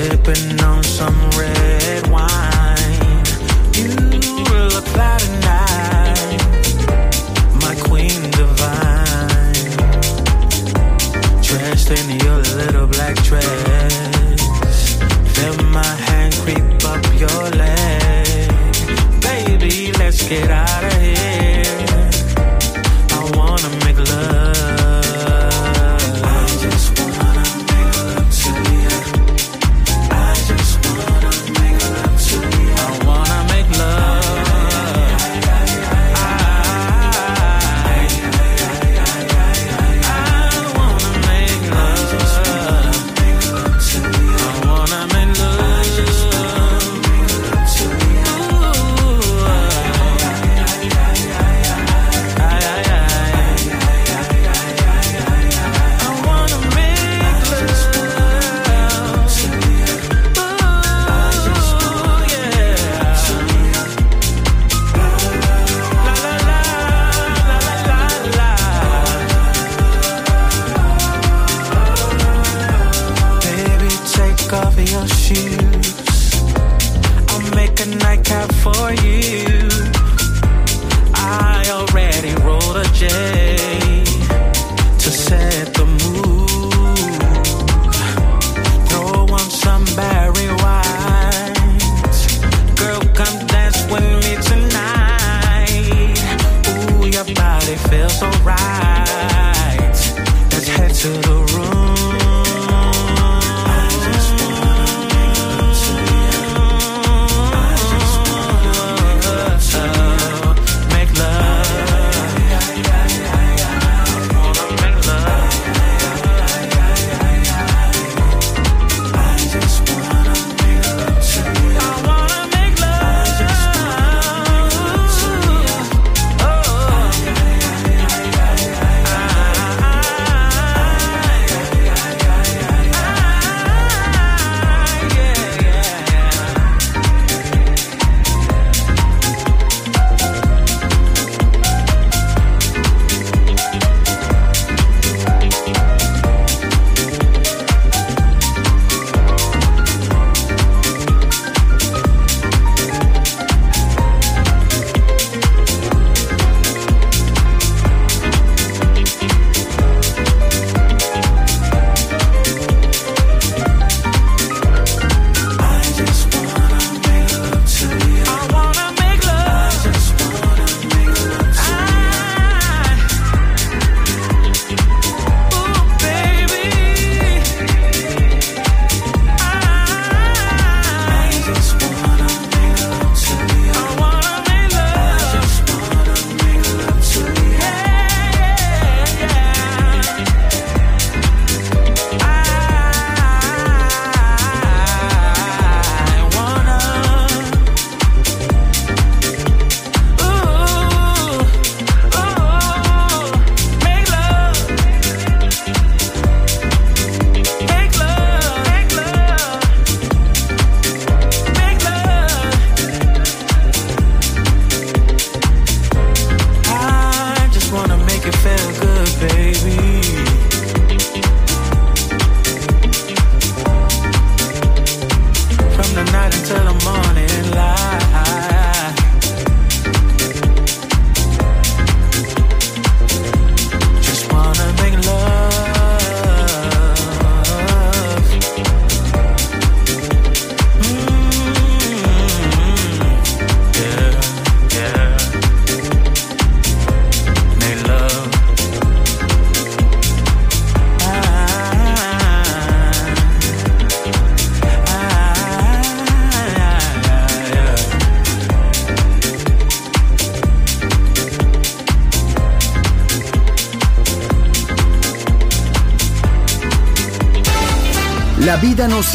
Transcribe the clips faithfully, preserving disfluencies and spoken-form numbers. sipping on some red wine. You look like a night, my queen divine, dressed in your little black dress. Feel my hand creep up your leg. Baby, let's get out of here. I wanna make love. La vida no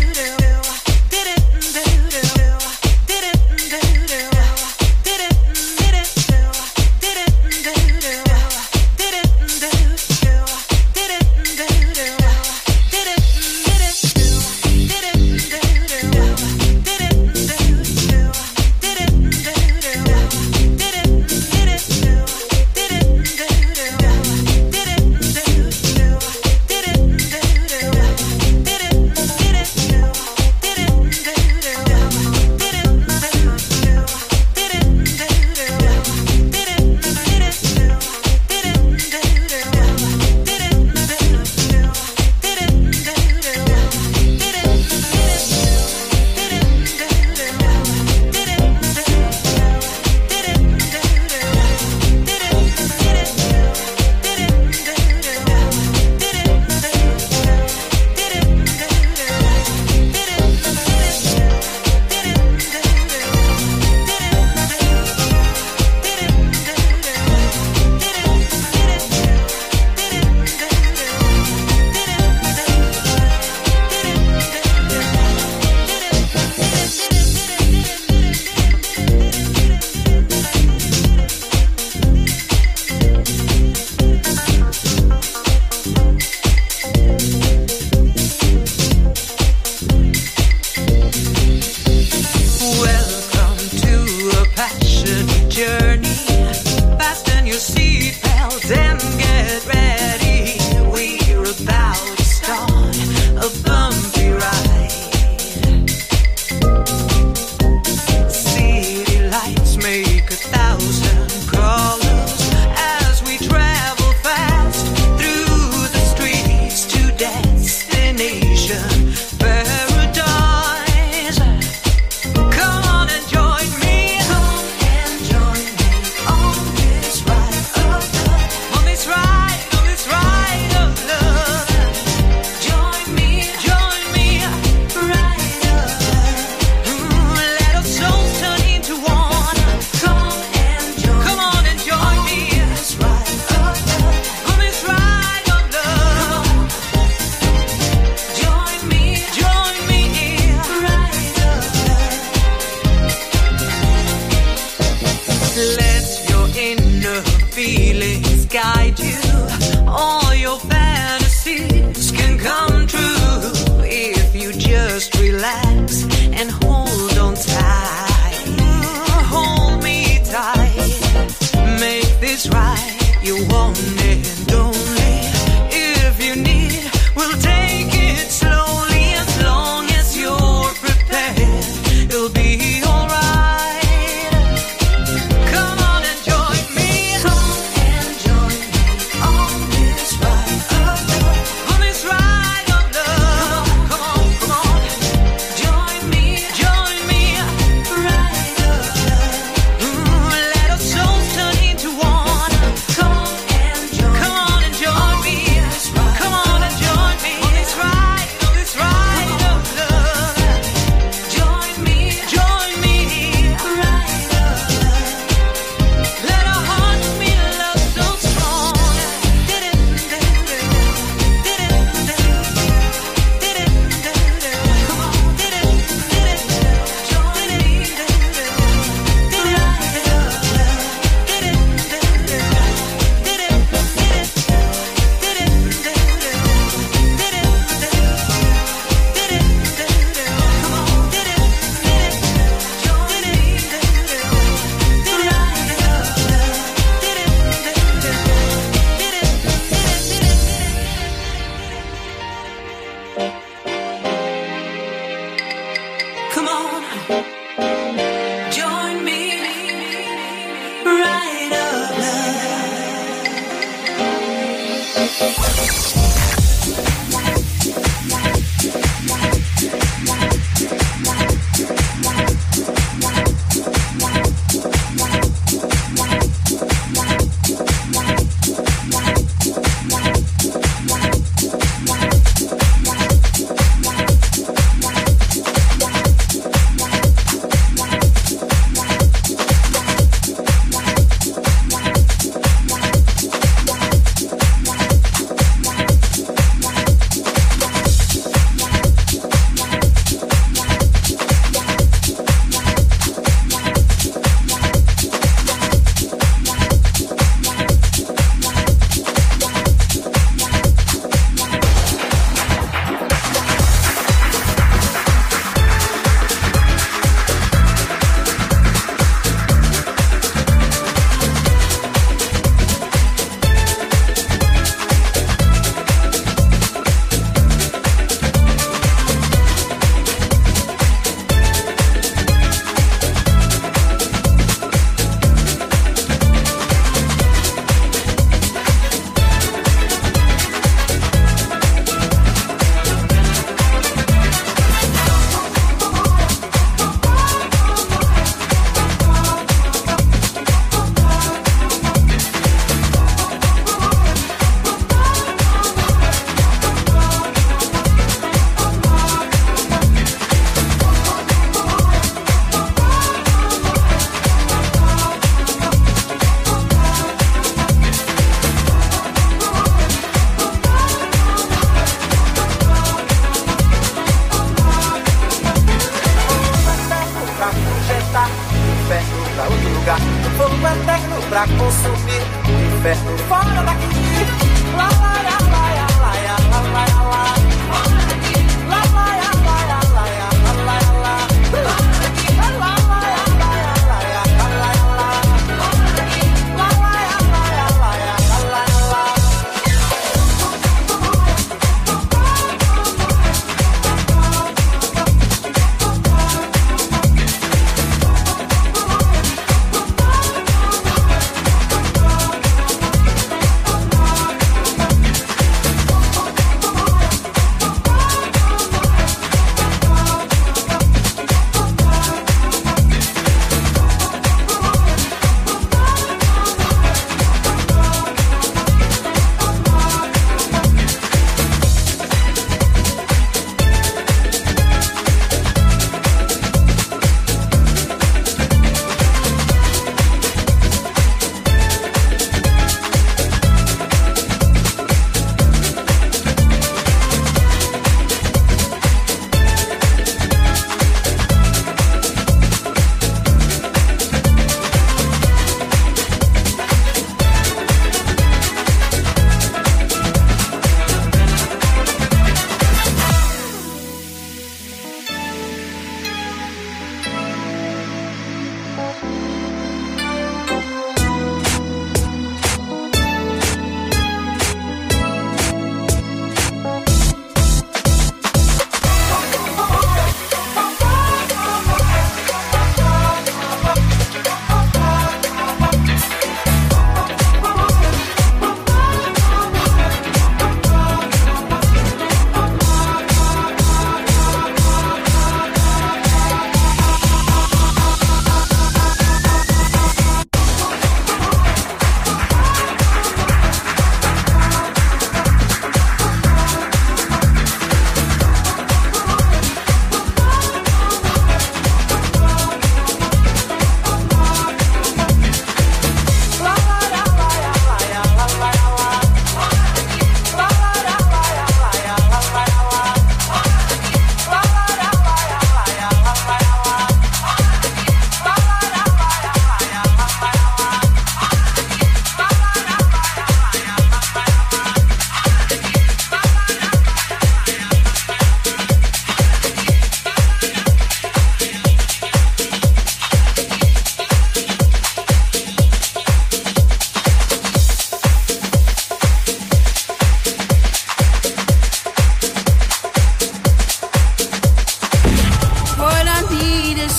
Do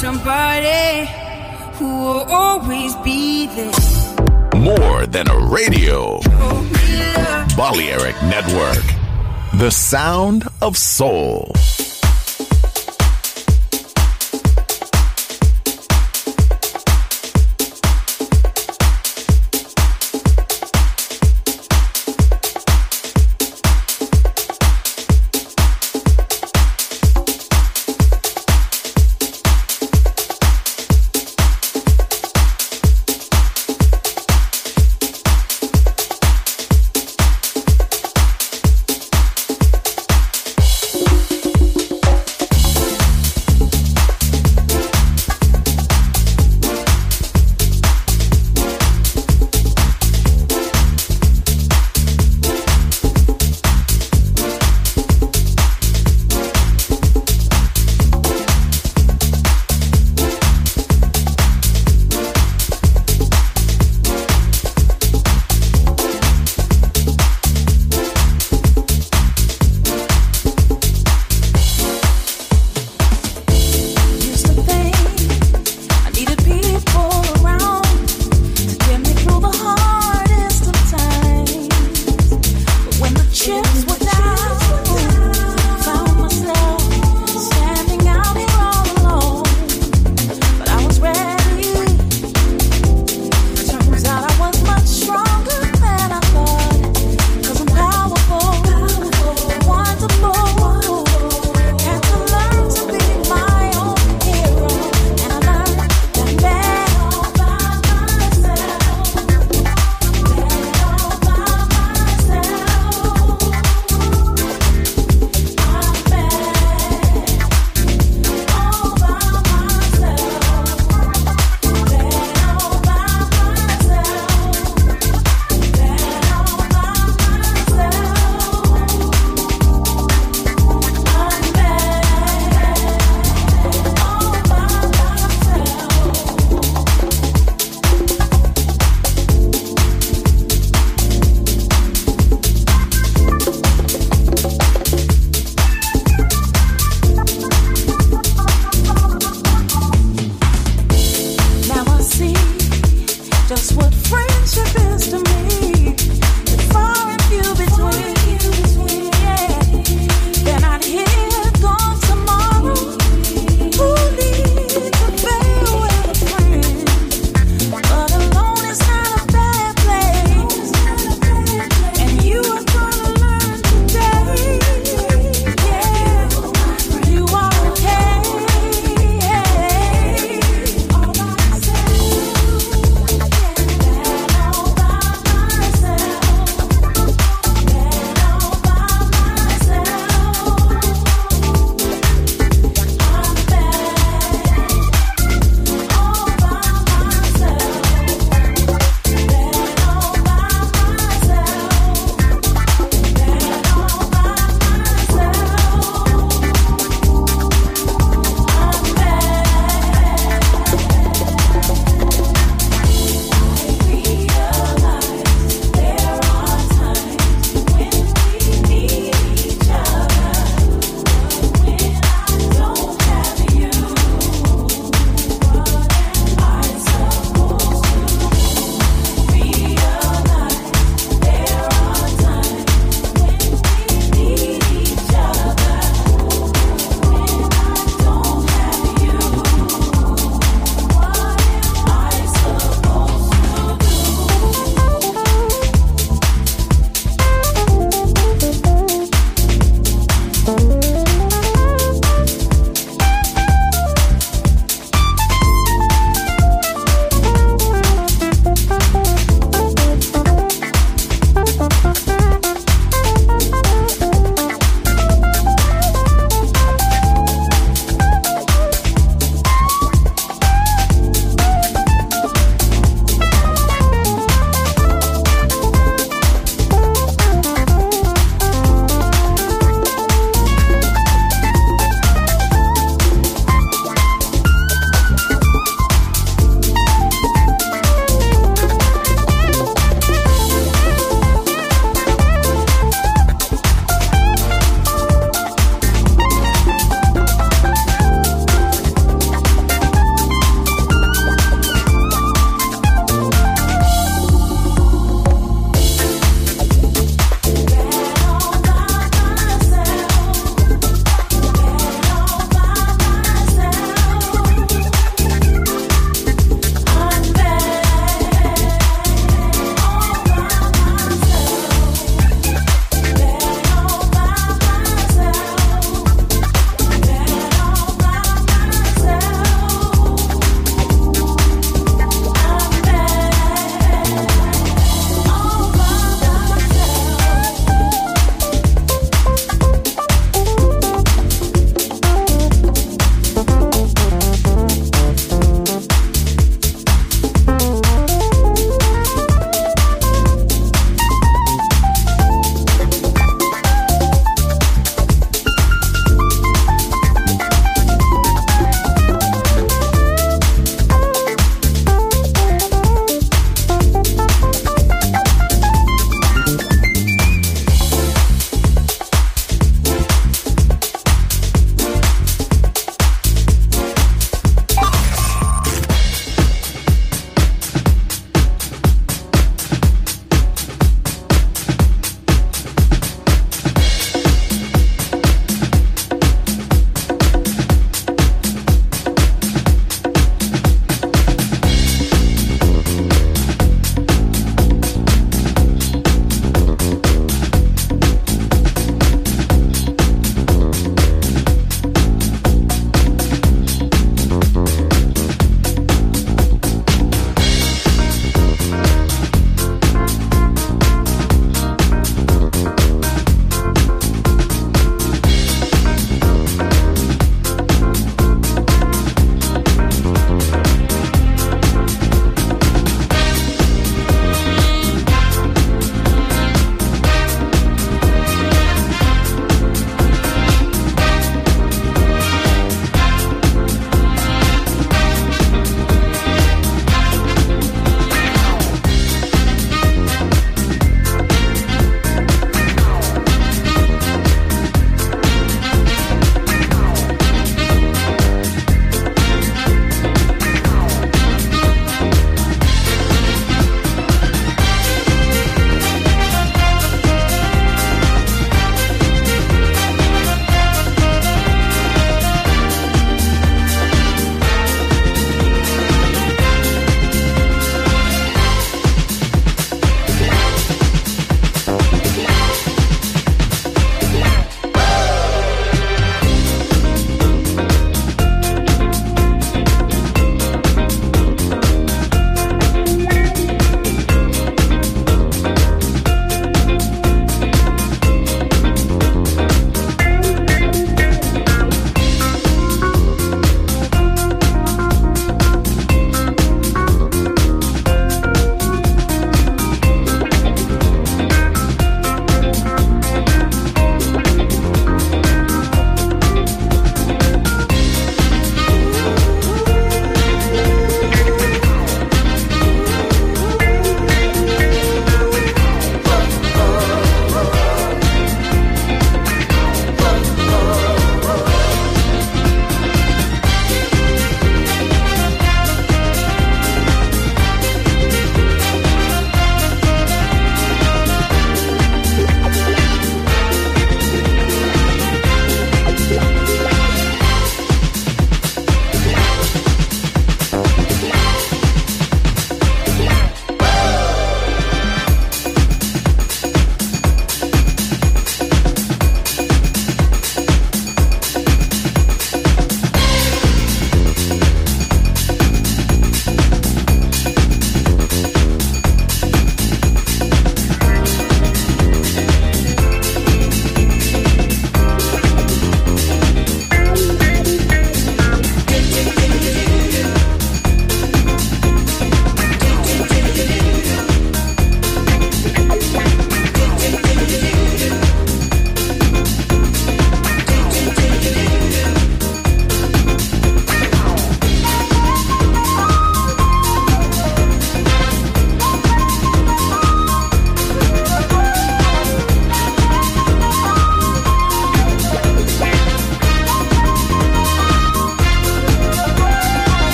somebody who will always be there. More than a radio. Balearic Network. The sound of soul.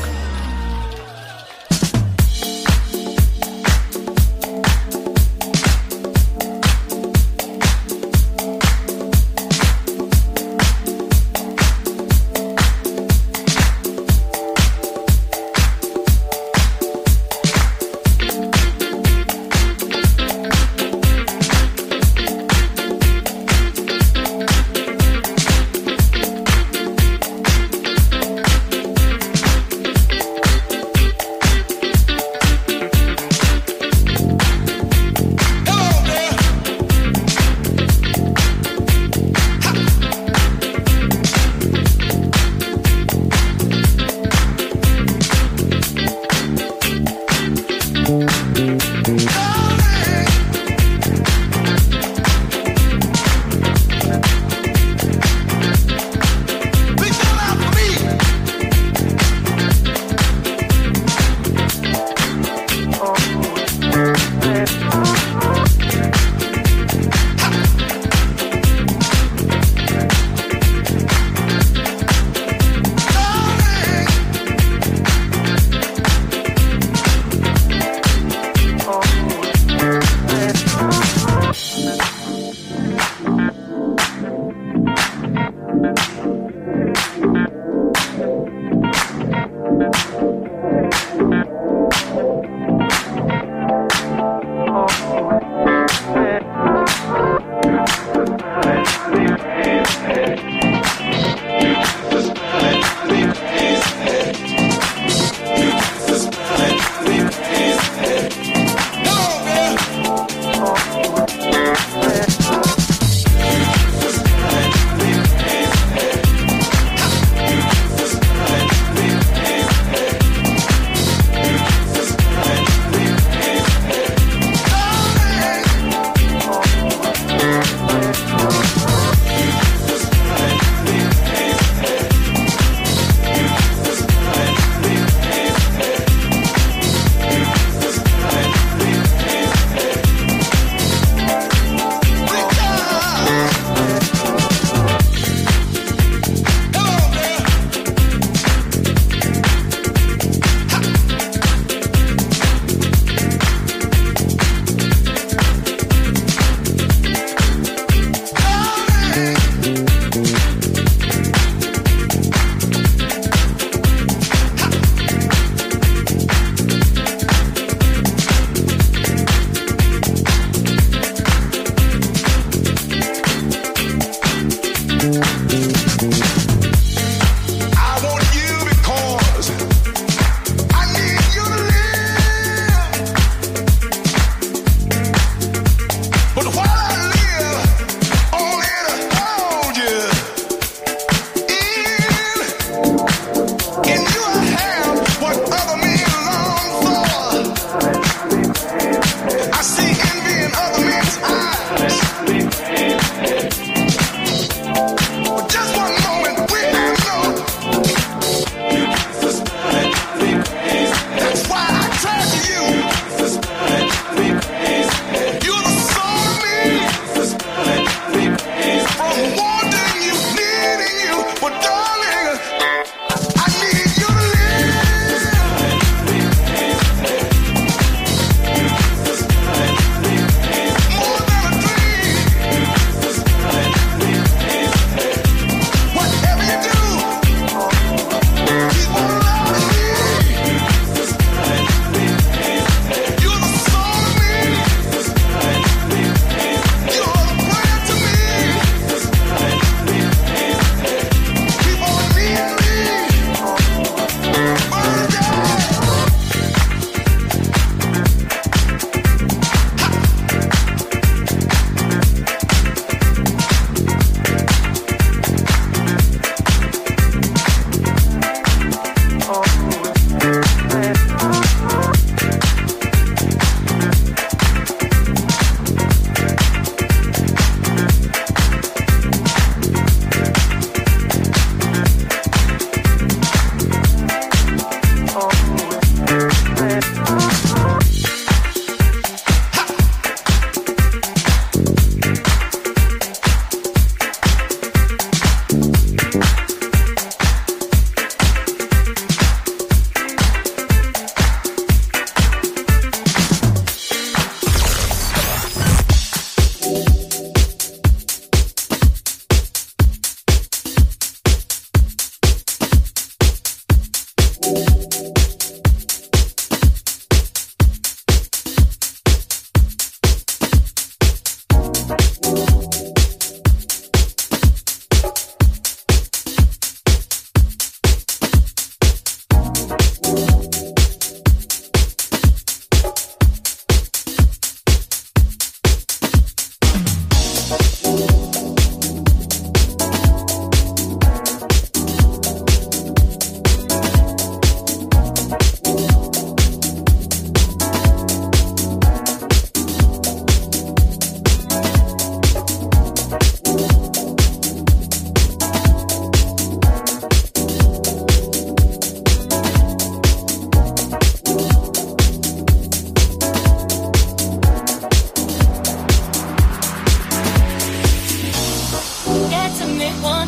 Yeah.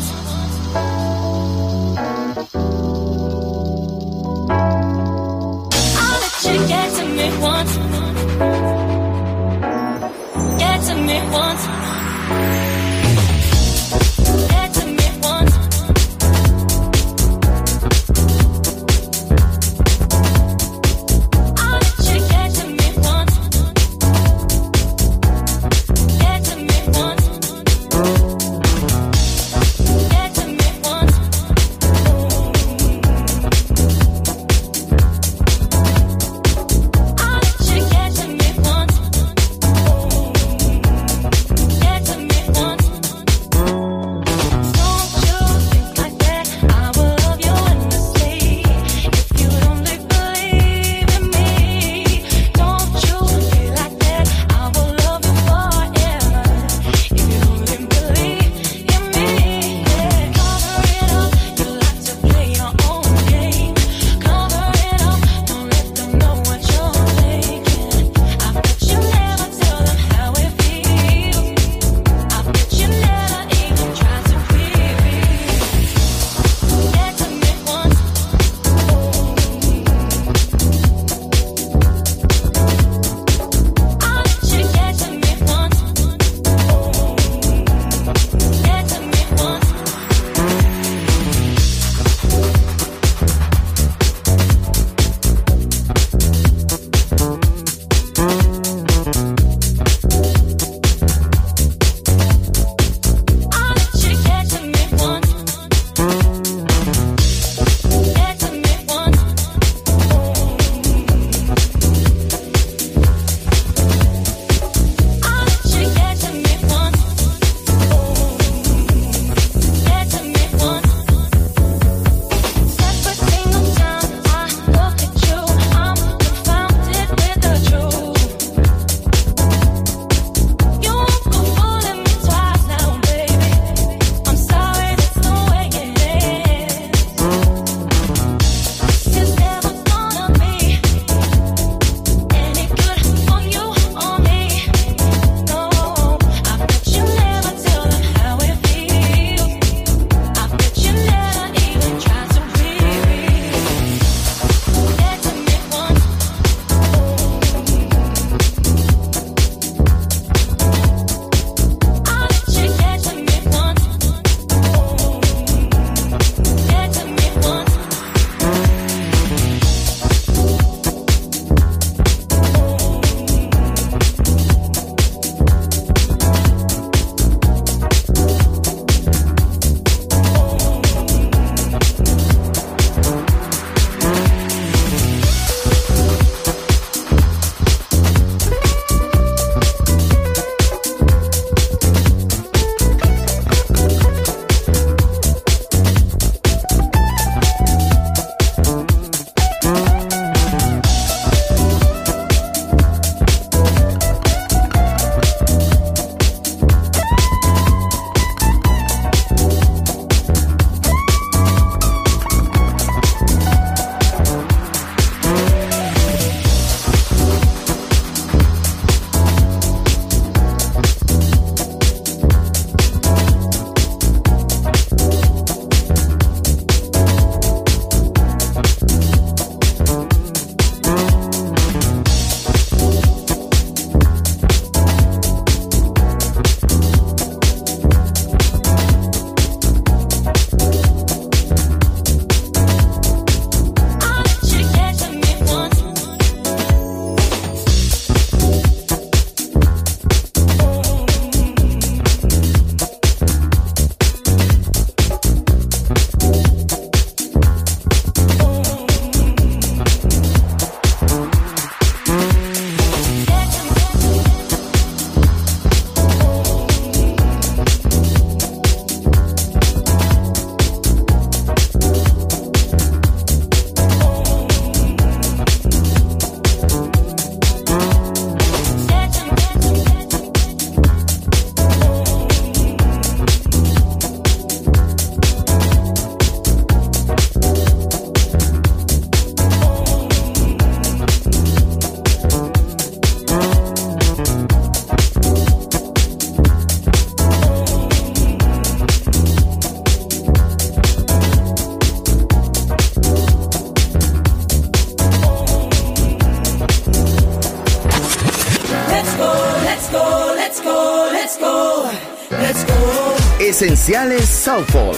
Esenciales Soulful.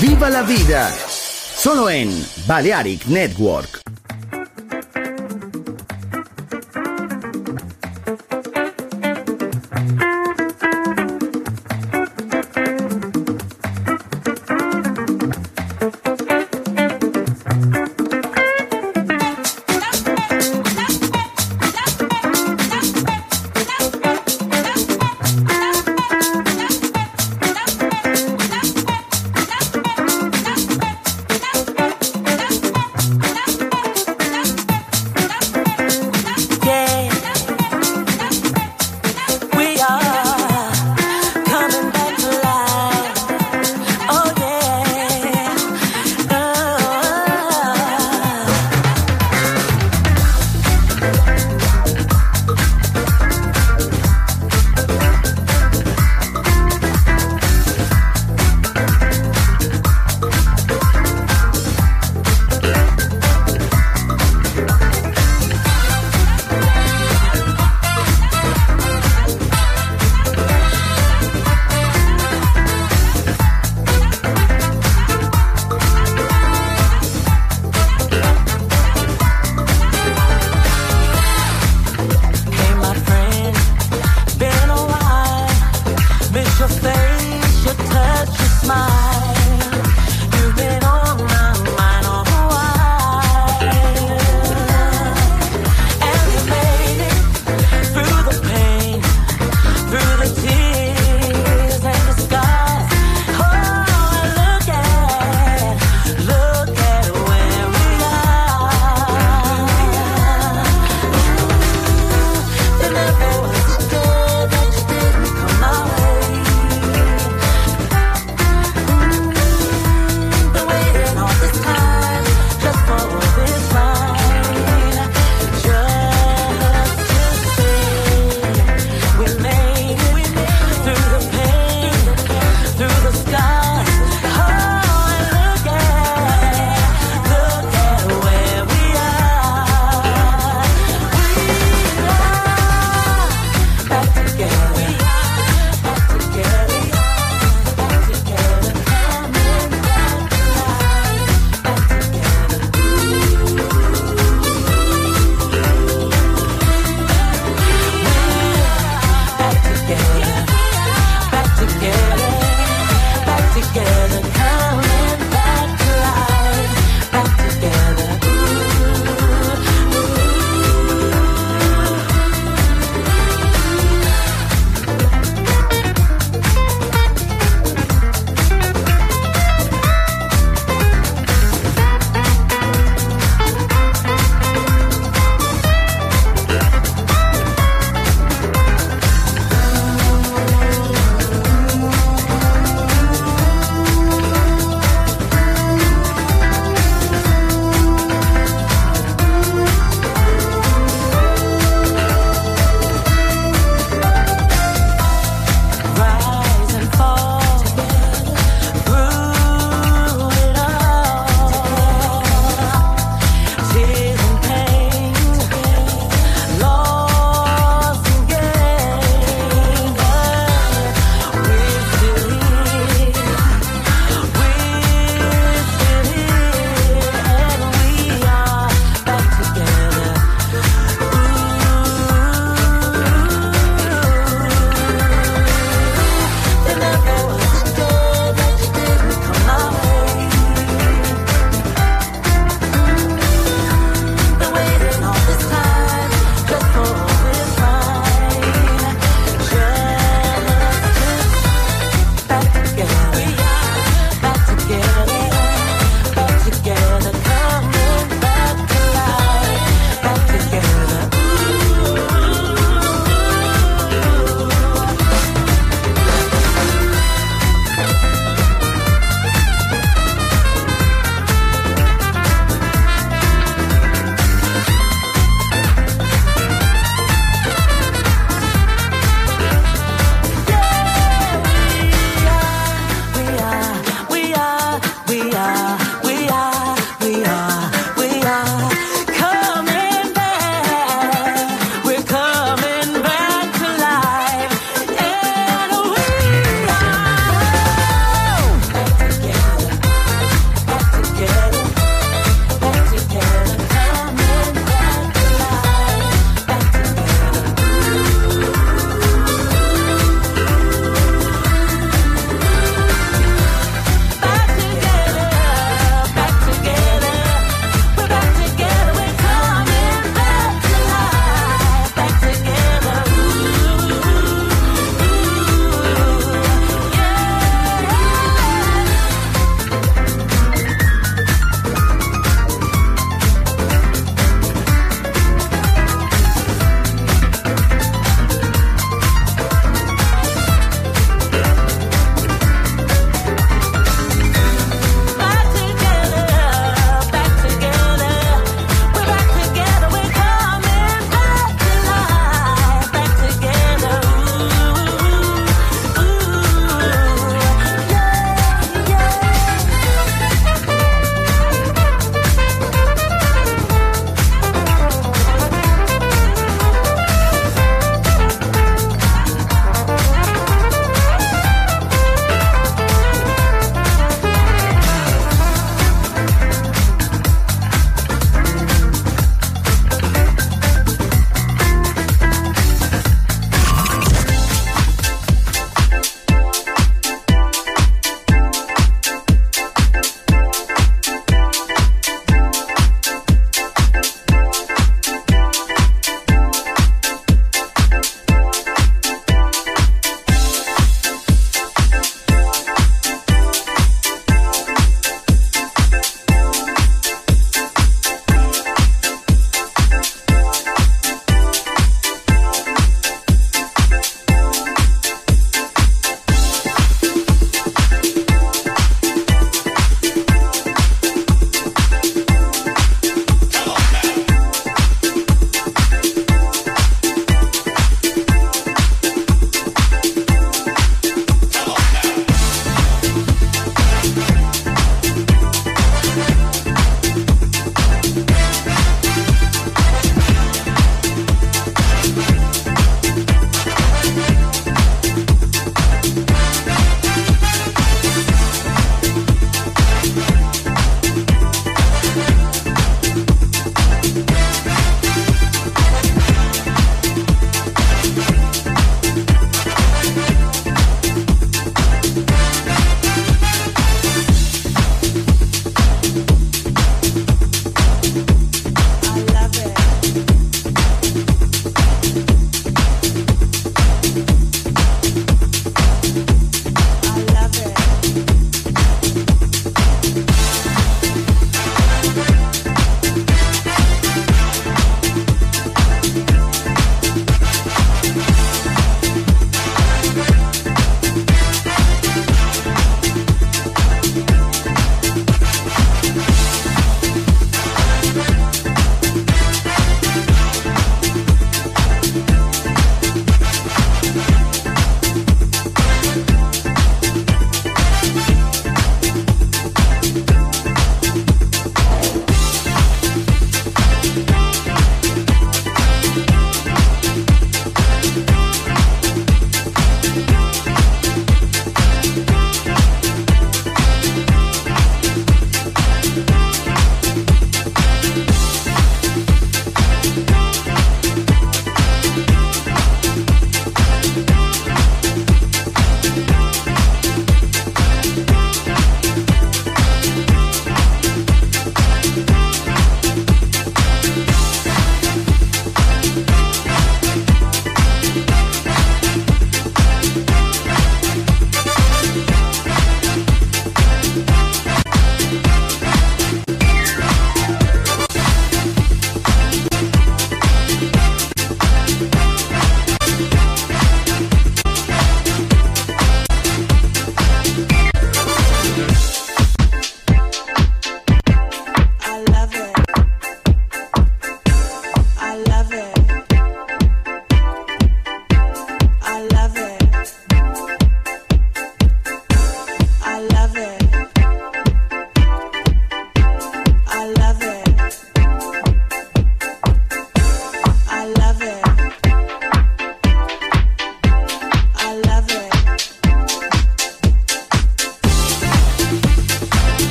¡Viva la vida! Solo en Balearic Network.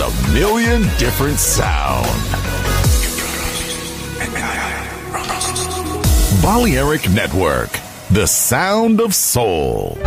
a million different sounds. Balearic Network, the sound of soul.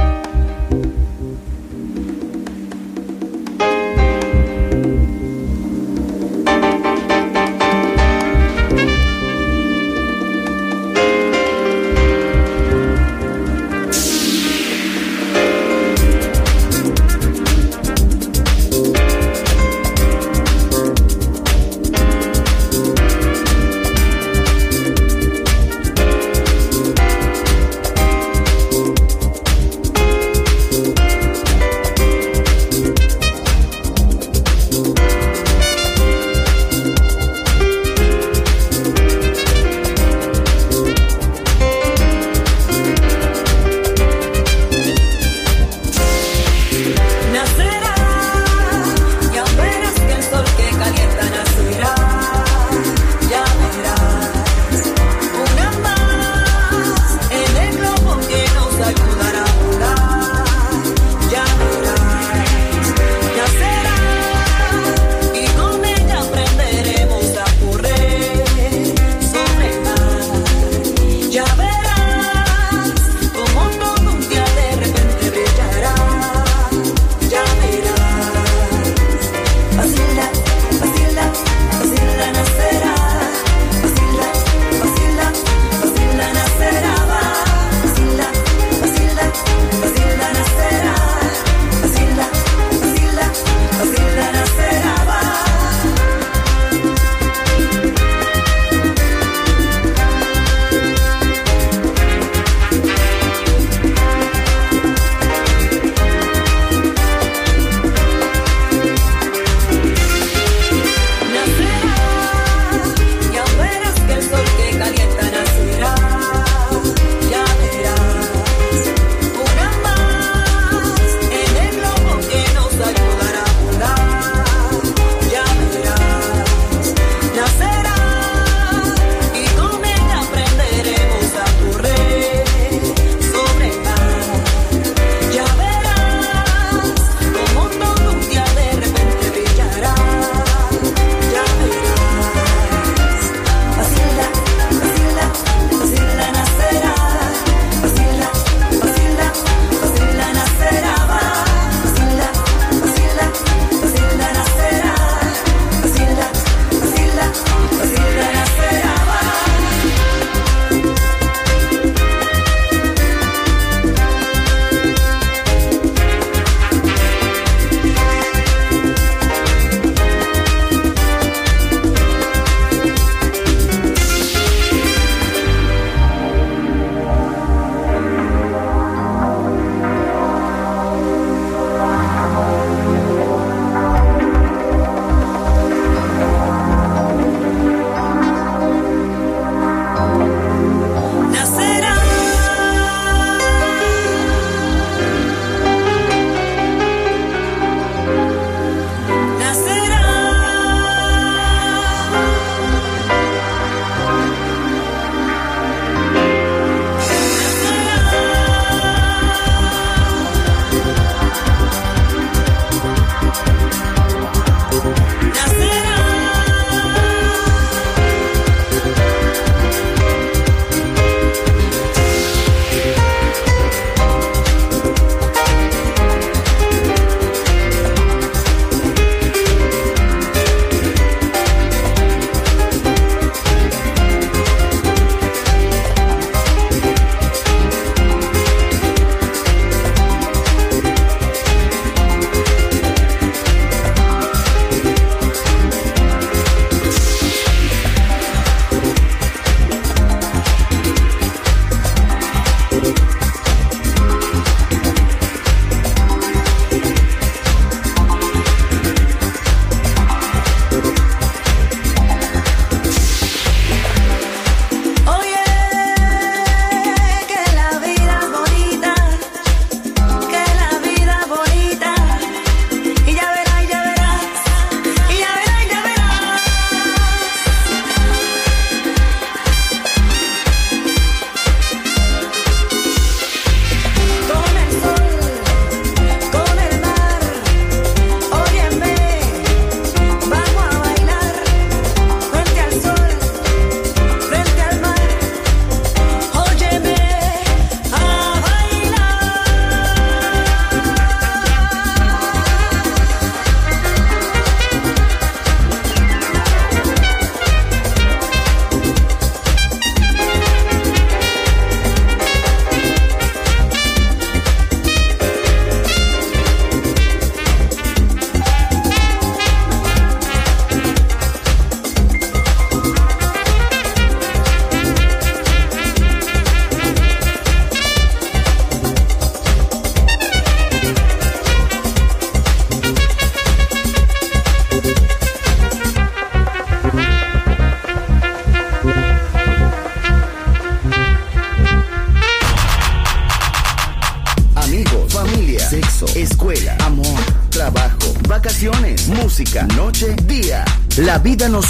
música, noche, día. La vida no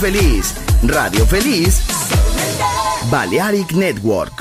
Feliz, Radio Feliz, Balearic Network.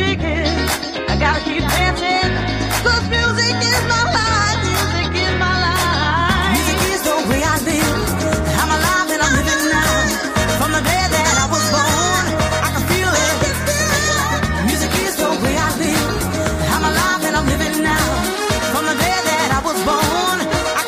shaking. I gotta keep dancing, 'cause music is my life. Music is my life. Music is the way I live. I'm alive and I'm living now. From the day that I was born, I can feel it. Music is the way I live. I'm alive and I'm living now. From the day that I was born. I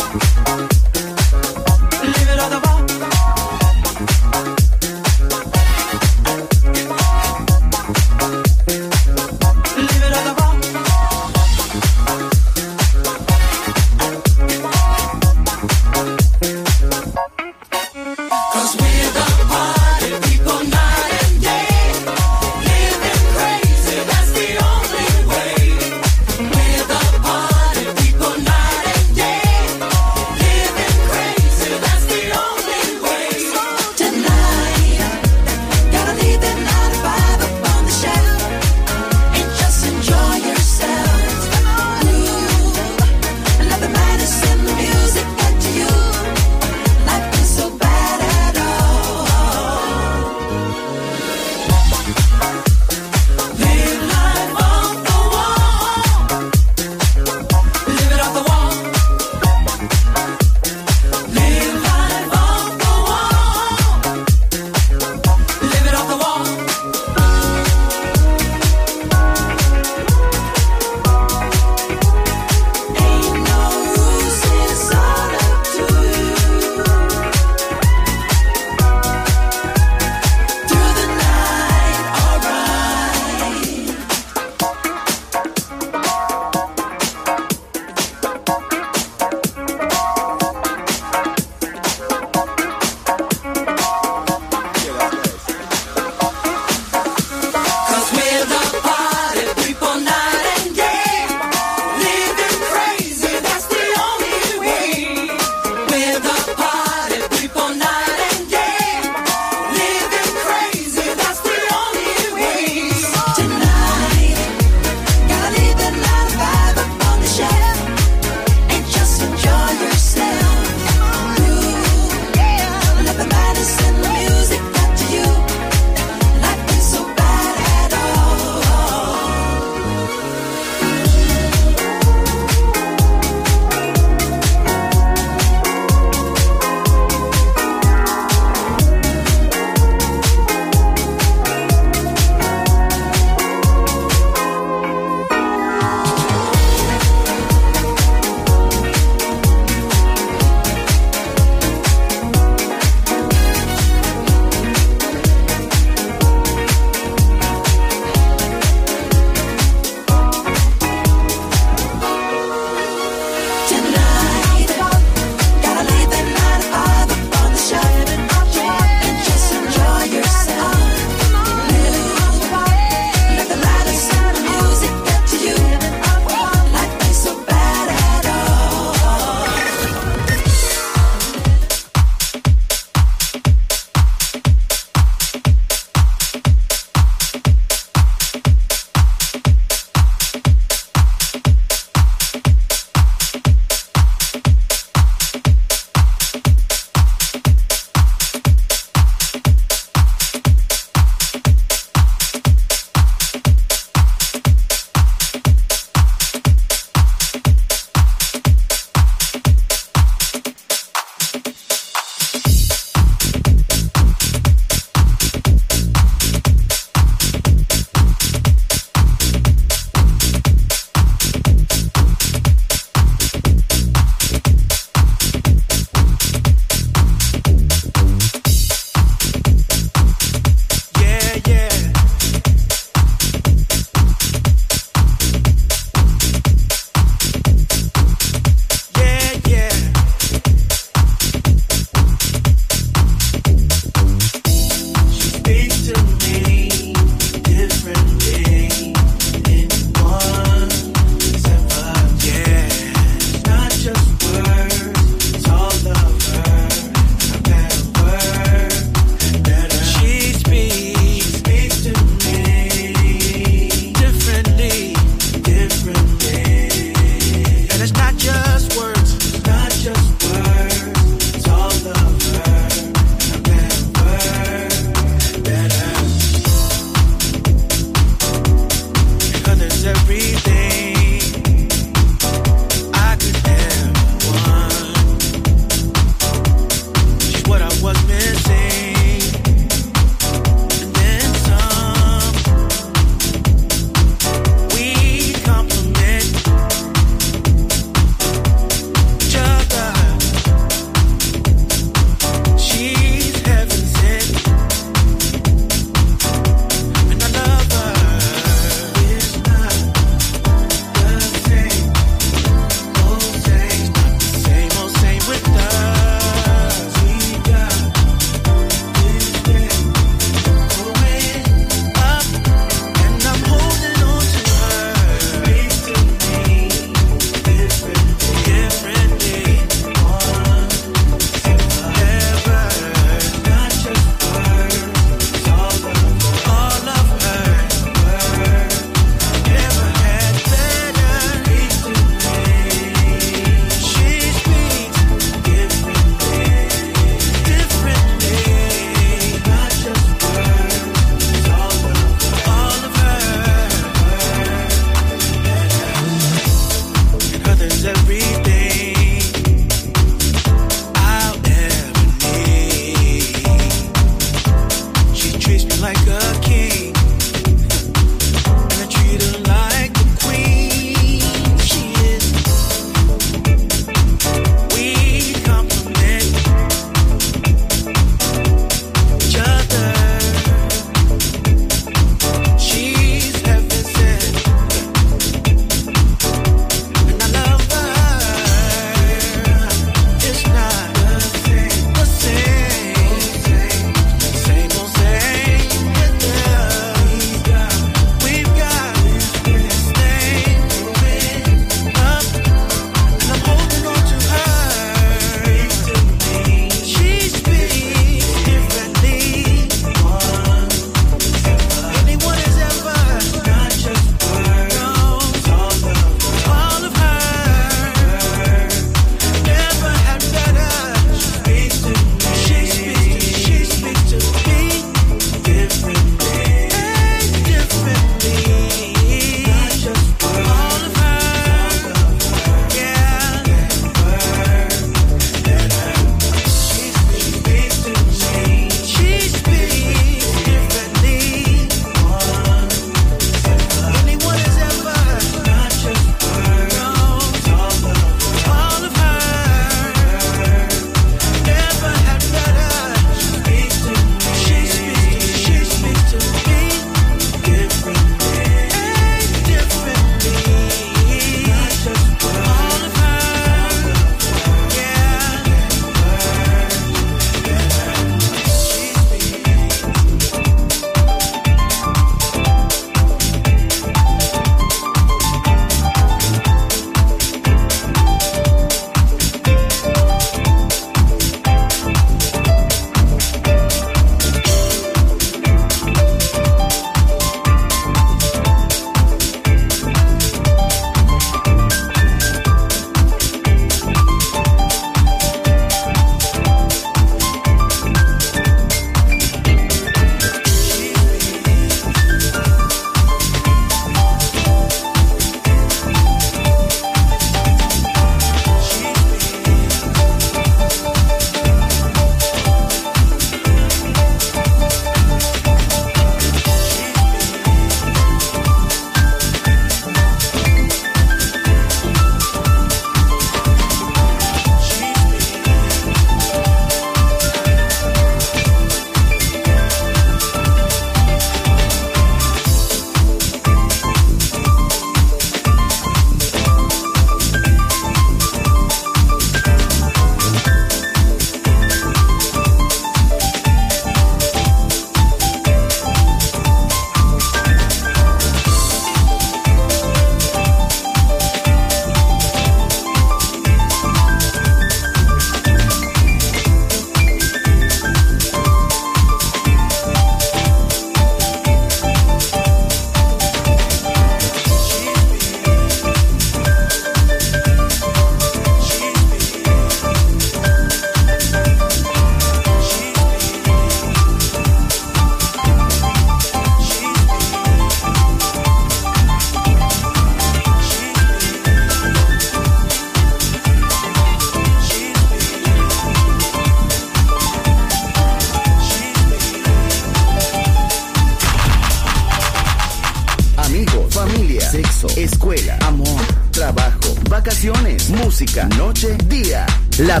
música, noche, día. La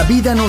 La vida no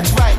that's right.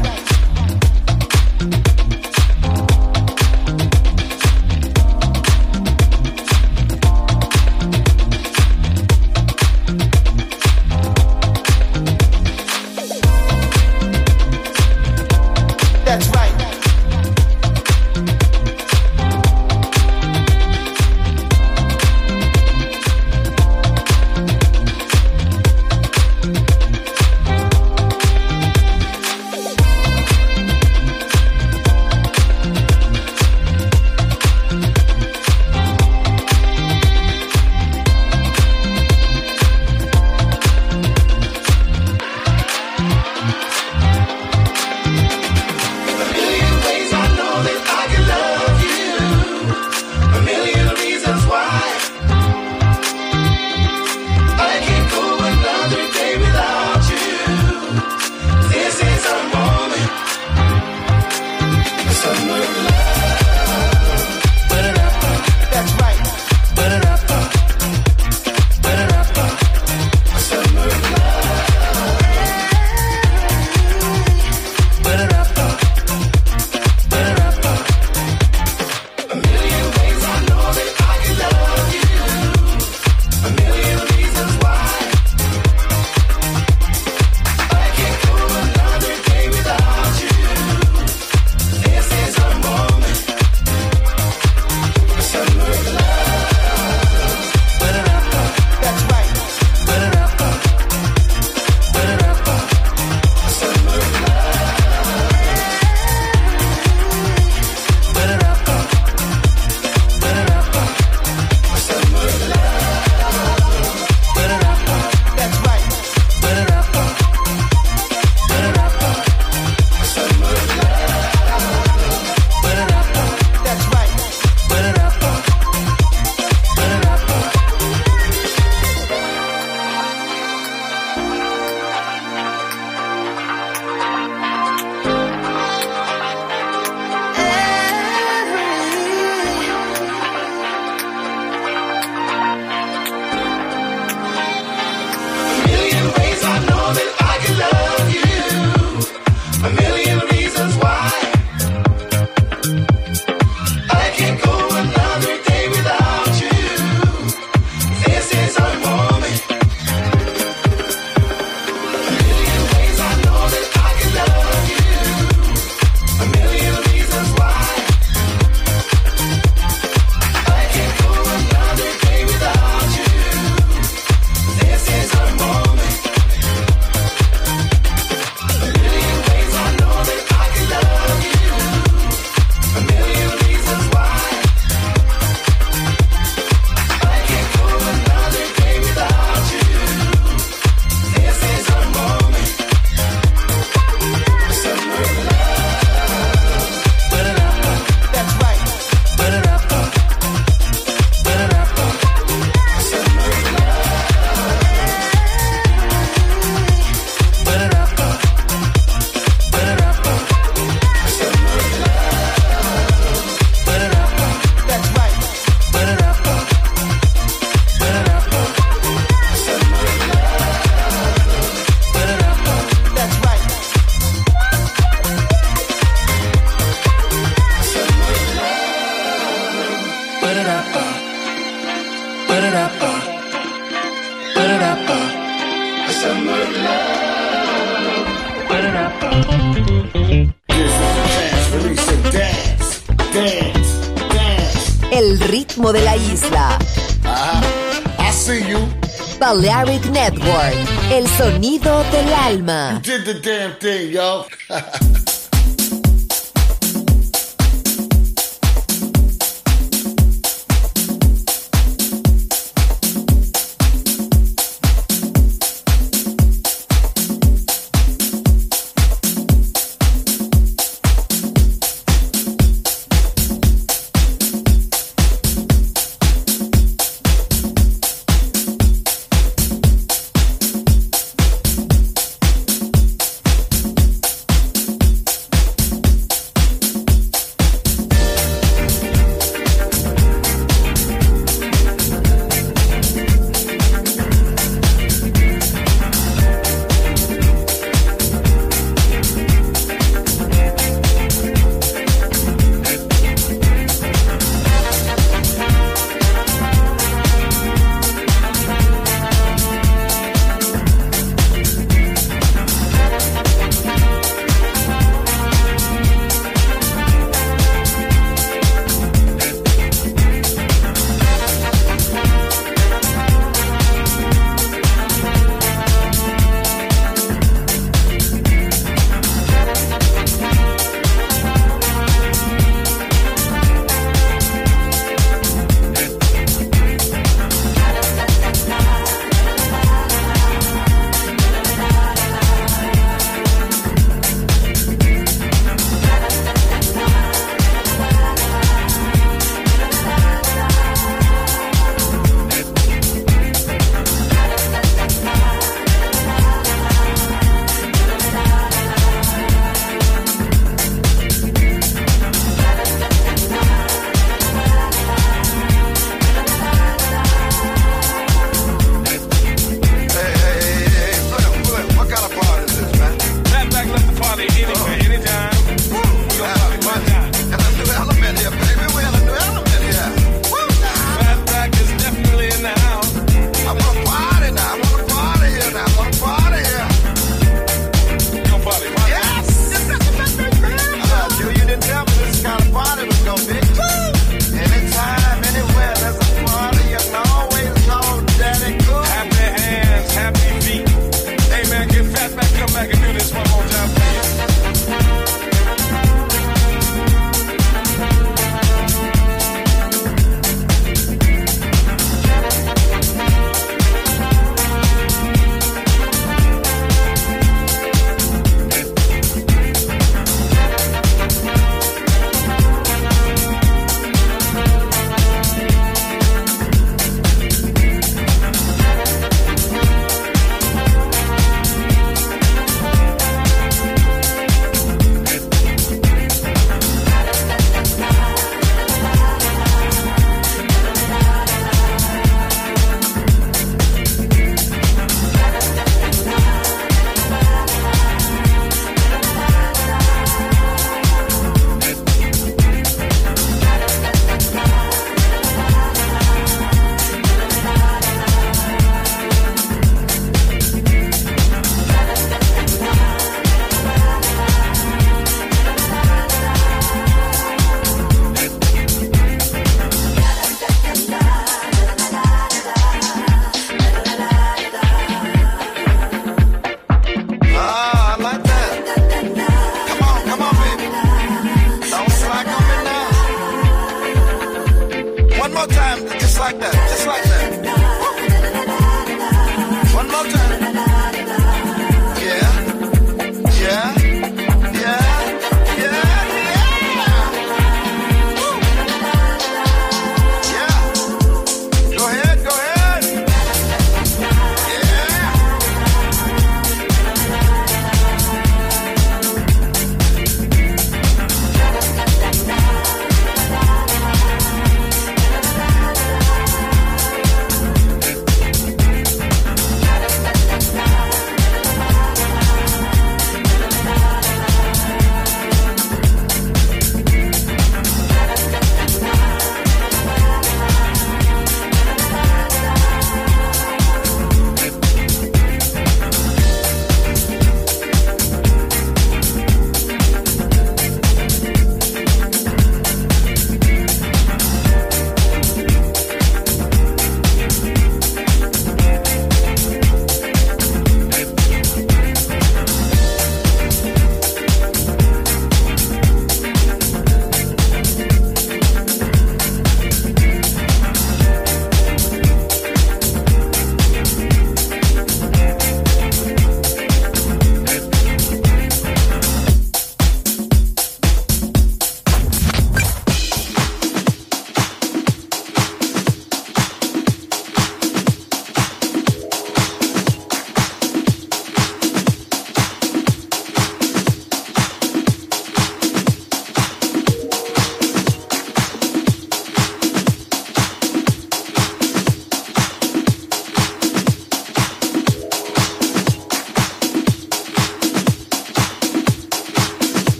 Balearic Network, el sonido del alma. You did the damn thing, yo.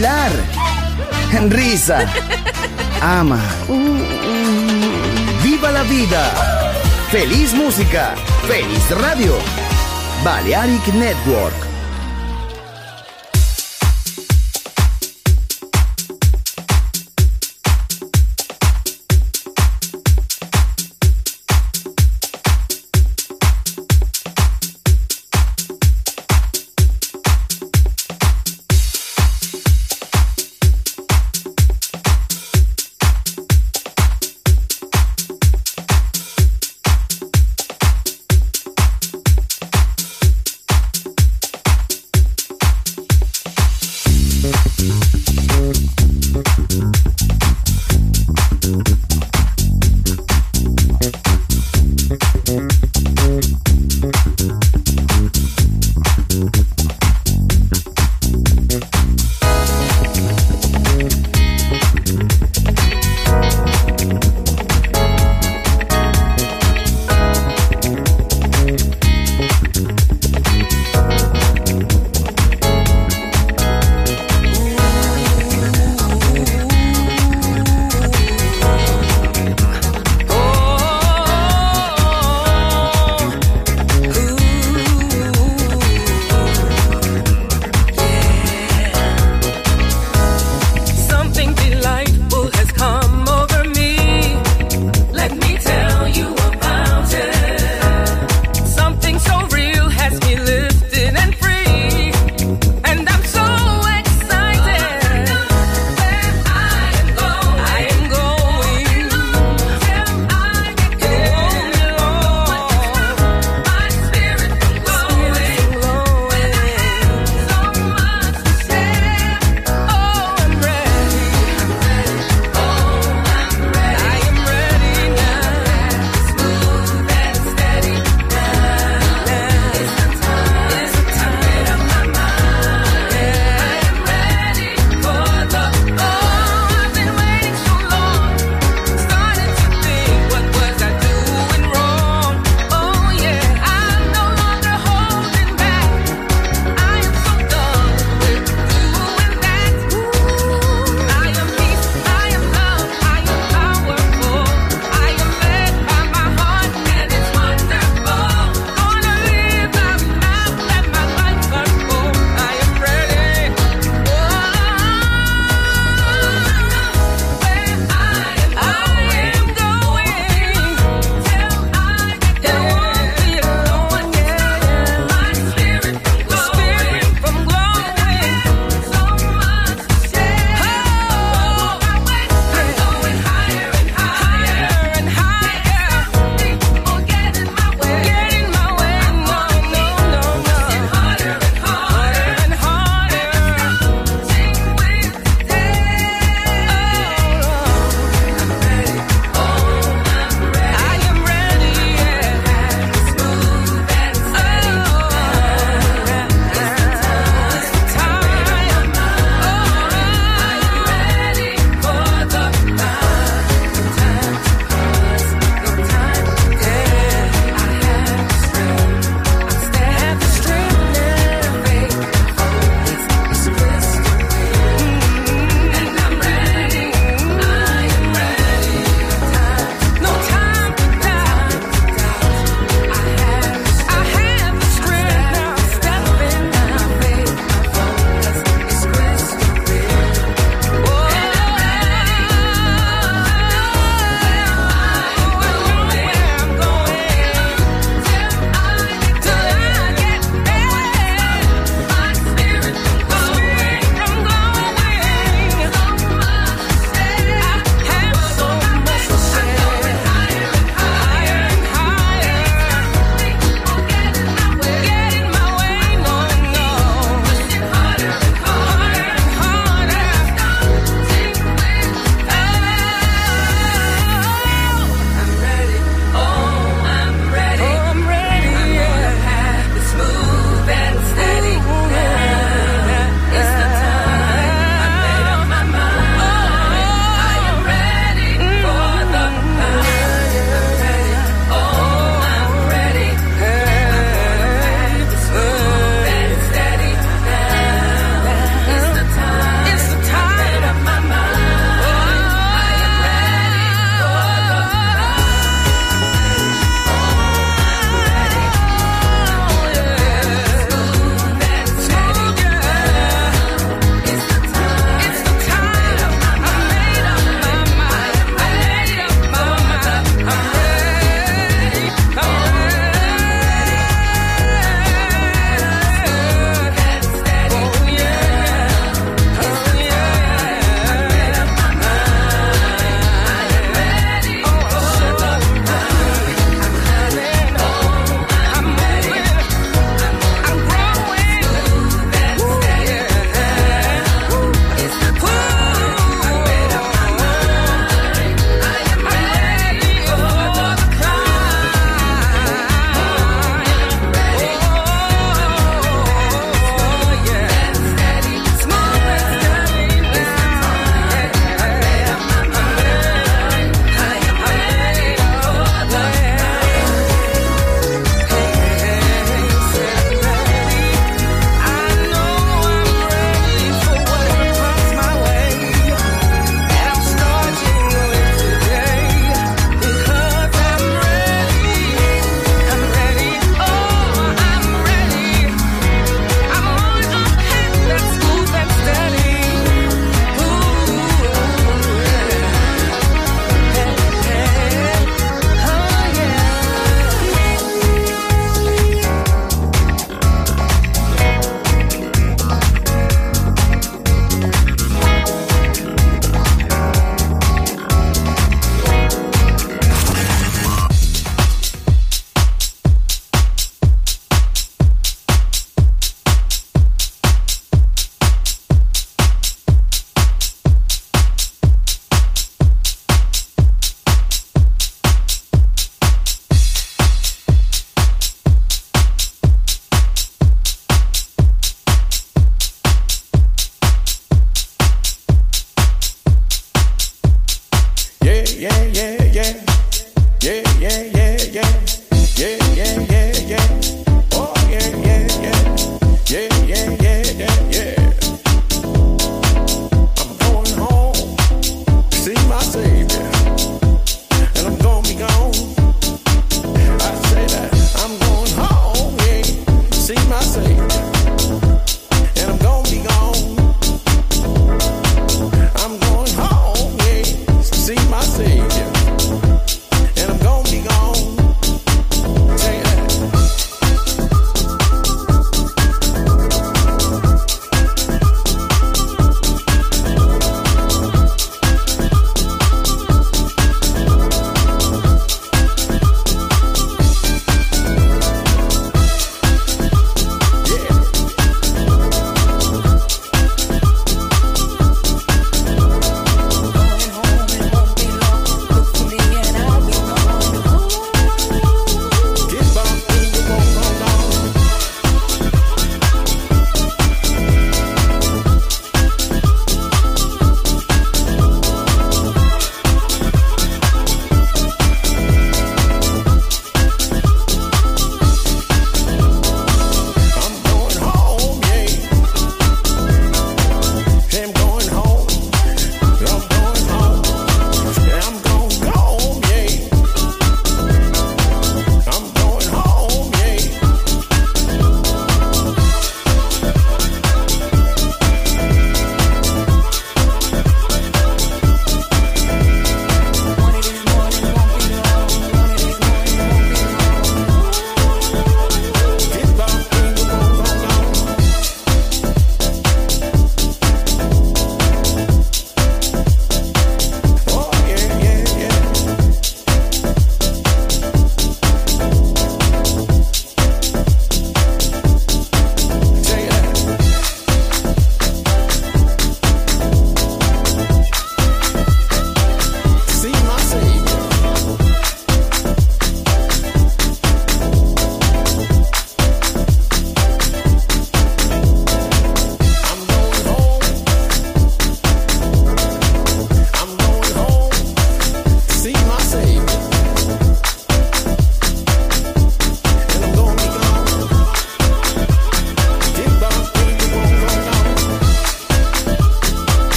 bailar, risa, ama, viva la vida, feliz música, feliz radio, Balearic Network.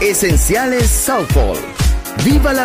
Esenciales Southall. ¡Viva la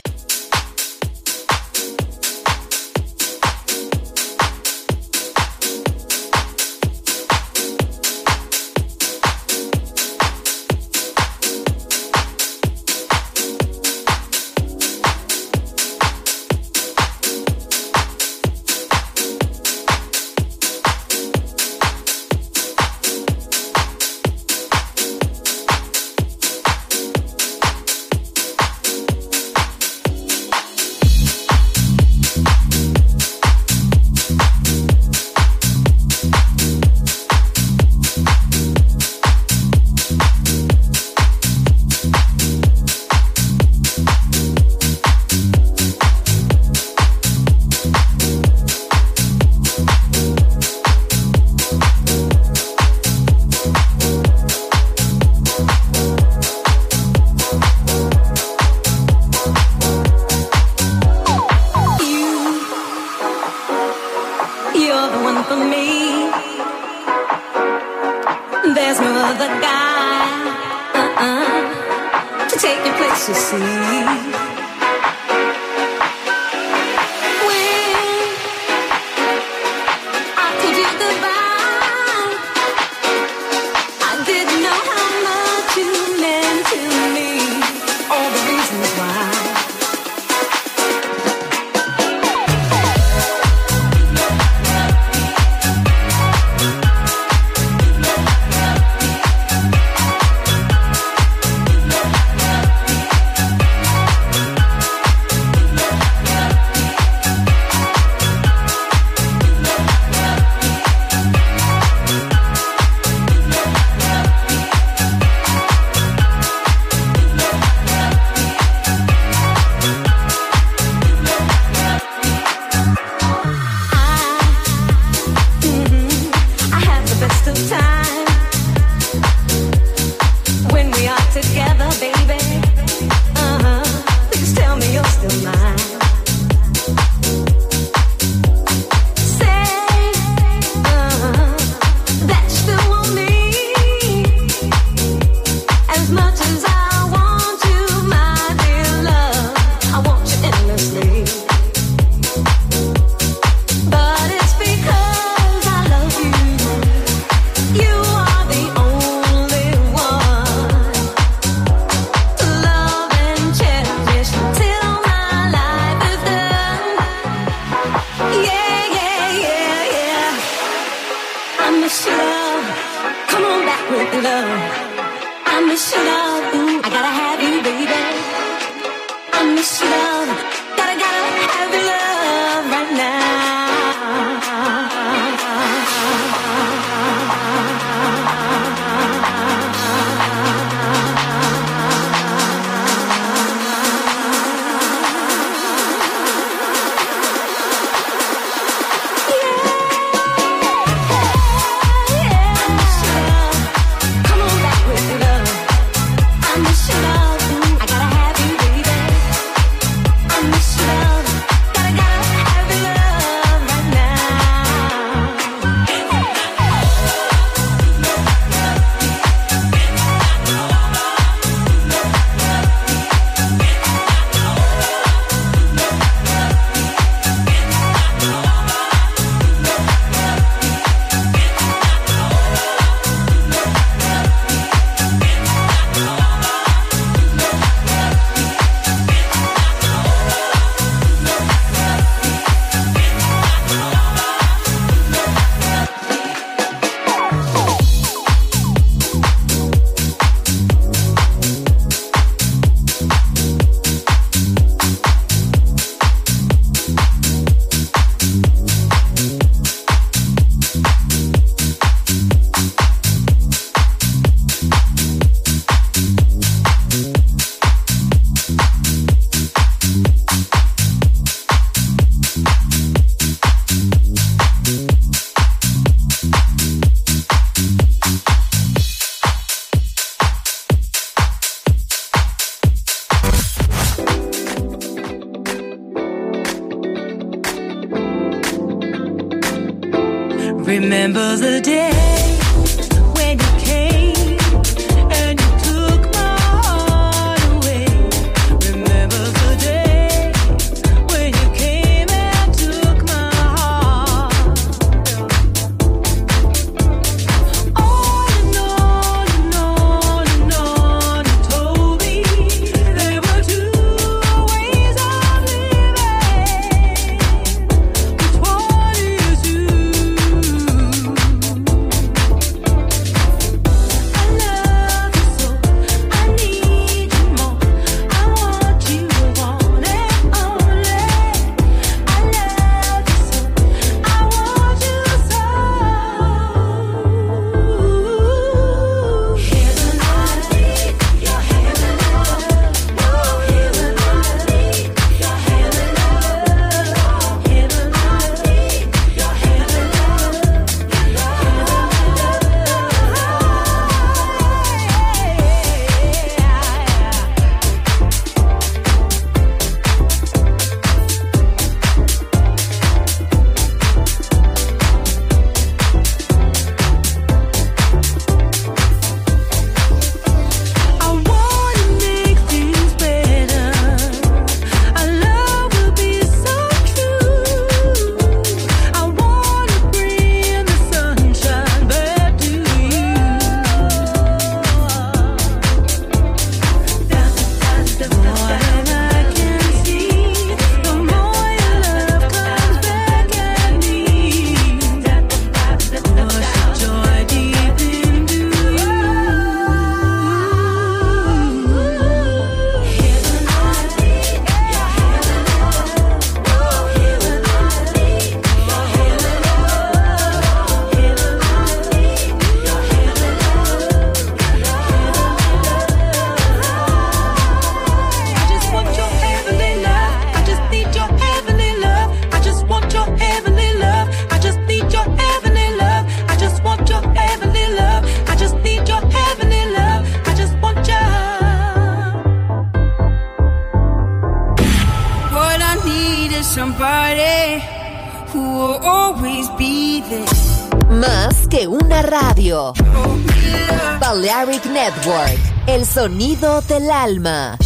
Gotta, gotta Remember the day when you came and you took my heart away. Remember the day when you came and took my heart. All and all and all and all you told me there were two ways of living. Which one is you? I want to make things better. Our love will be so true. I want to bring the sunshine back to you. The more that I can see, the more your love comes back at me. What joy deep into you. I just want your heavenly love. I just need your heavenly love. I just want your heavenly love. I just need your heavenly love. I just want your heavenly love. I just need your heavenly love. I just want your. What I need is somebody who will always be there. Más que una radio. Balearic Network, el sonido del alma.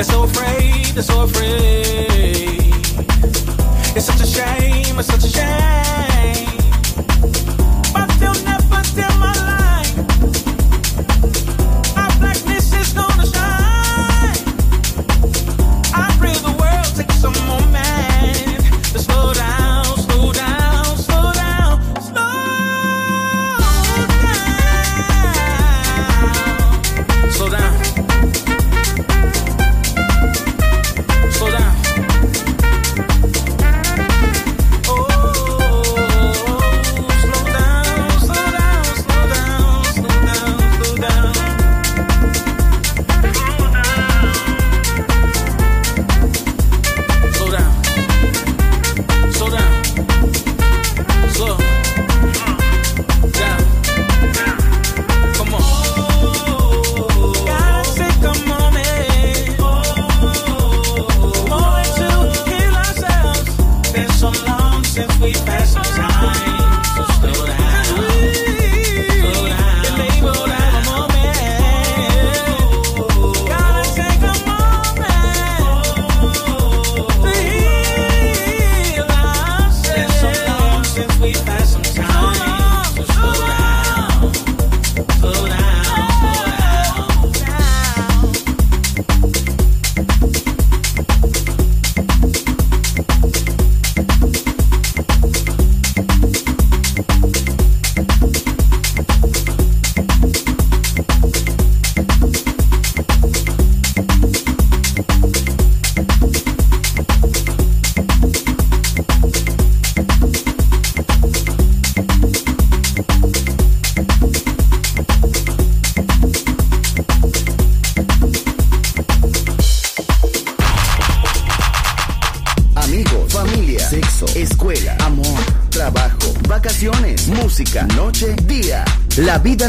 They're so afraid, they're so afraid. It's such a shame, it's such a shame. But they'll never tell my line. Our blackness is gonna shine. I pray the world takes some moment to slow down, slow down. La vida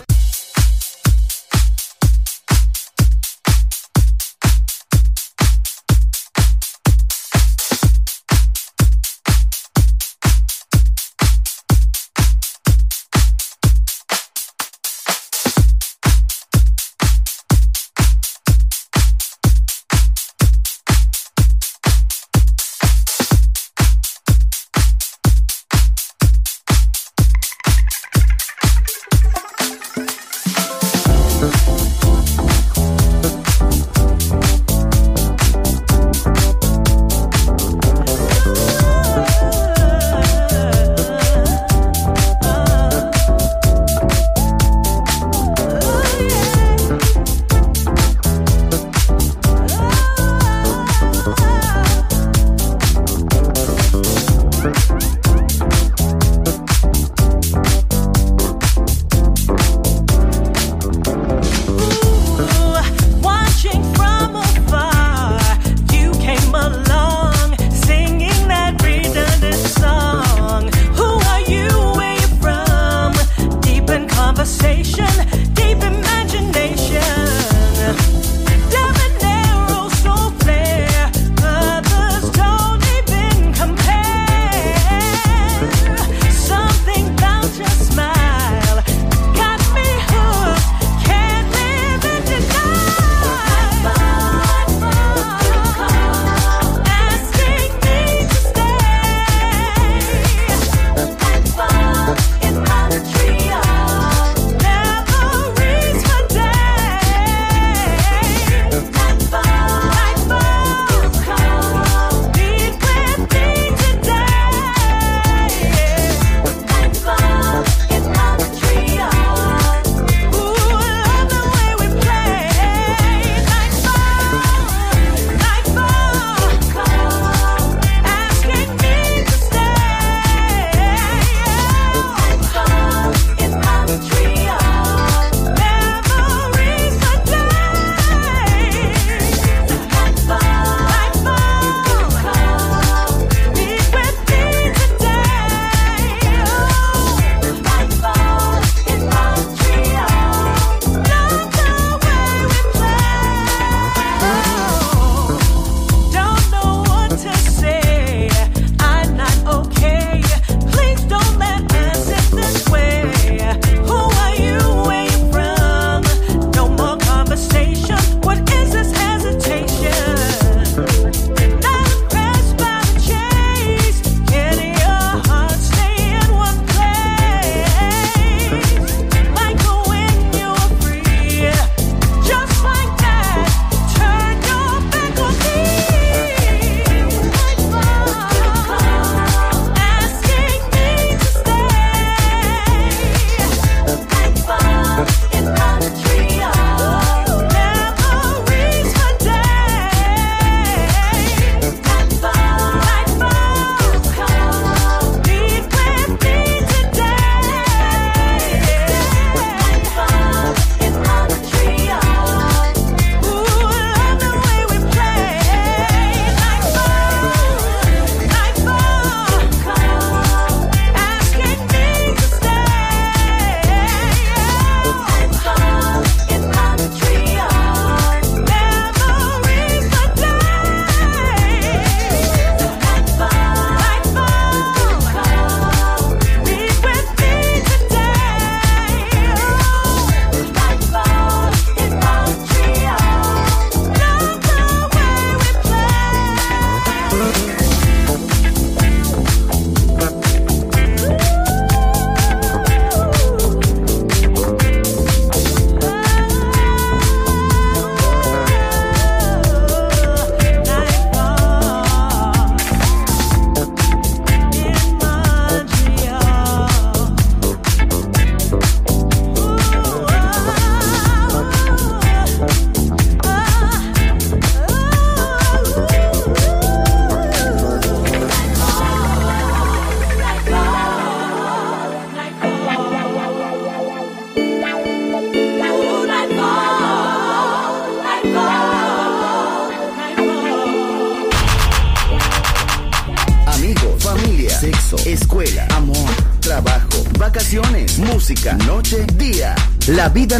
sexo, escuela, amor, trabajo, vacaciones, música, noche, día. La vida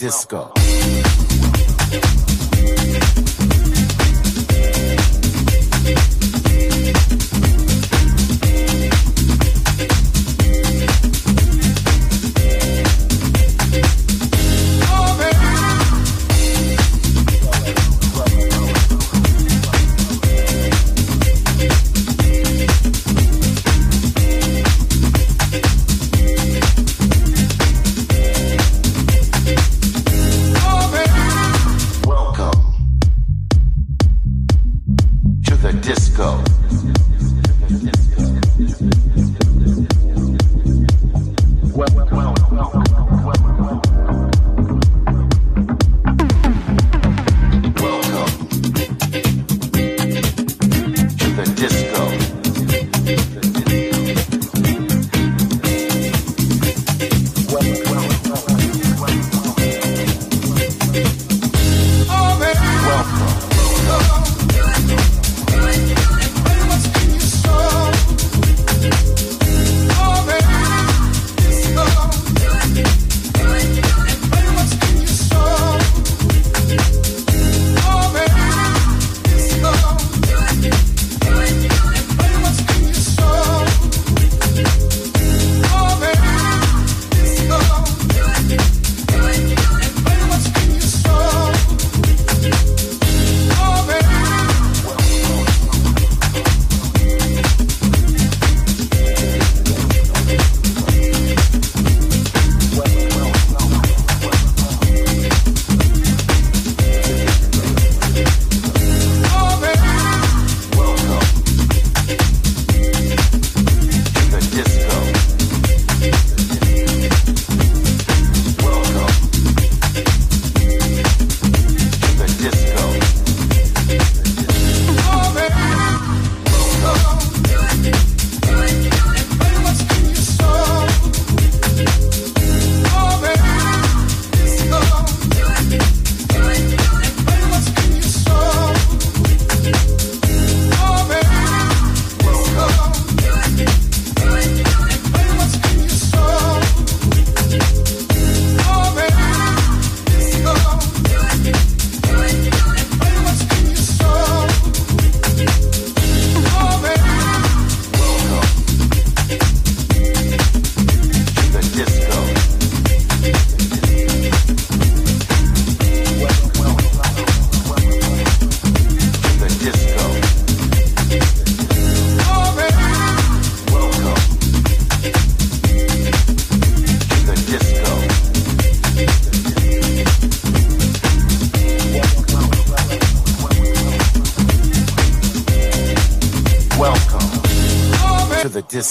Disco.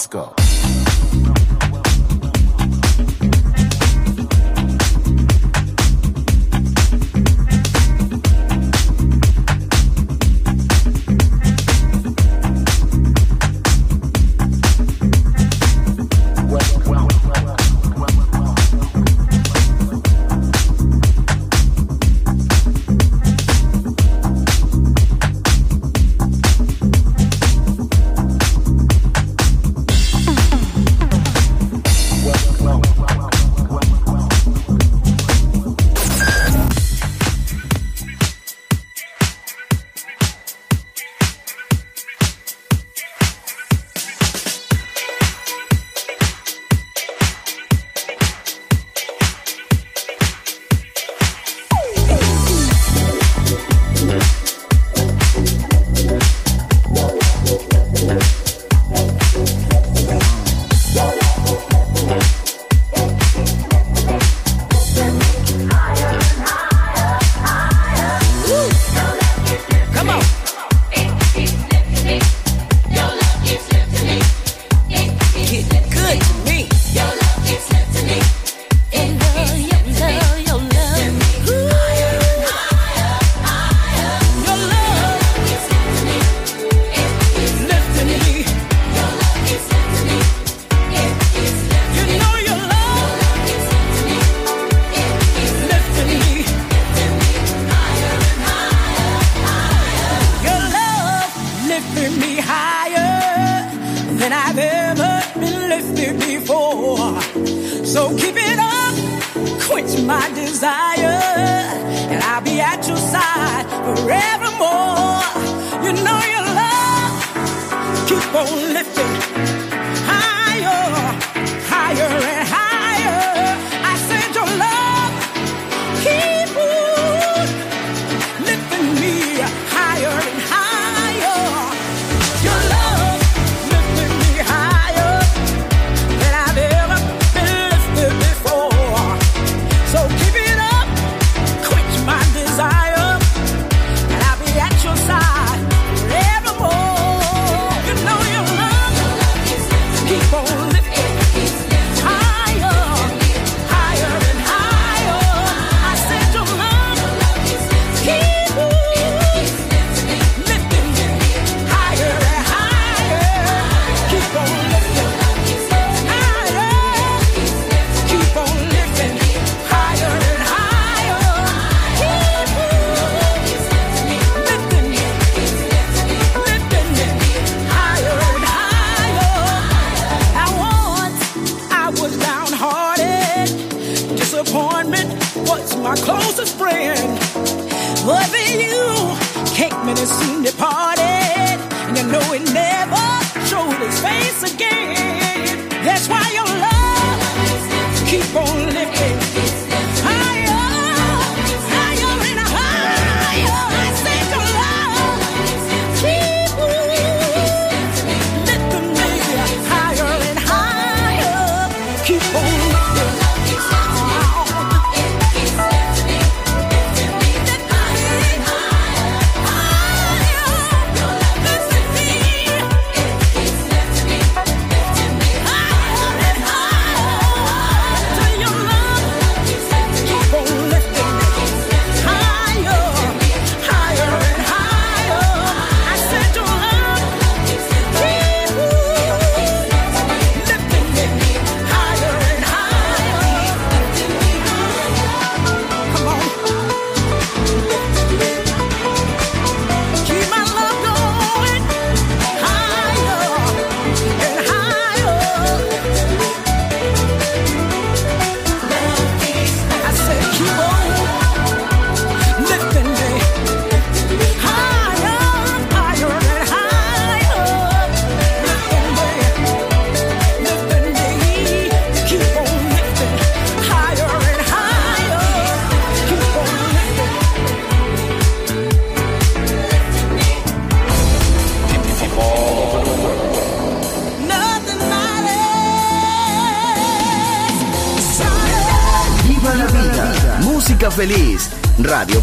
disco. Feliz, Radio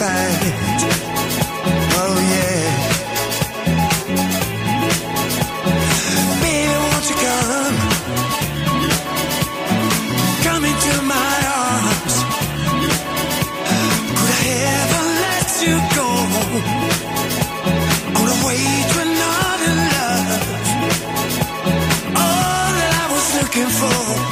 side. Oh yeah. Baby, won't you come? Come into my arms. Could I ever let you go? On the way to another love. All that I was looking for.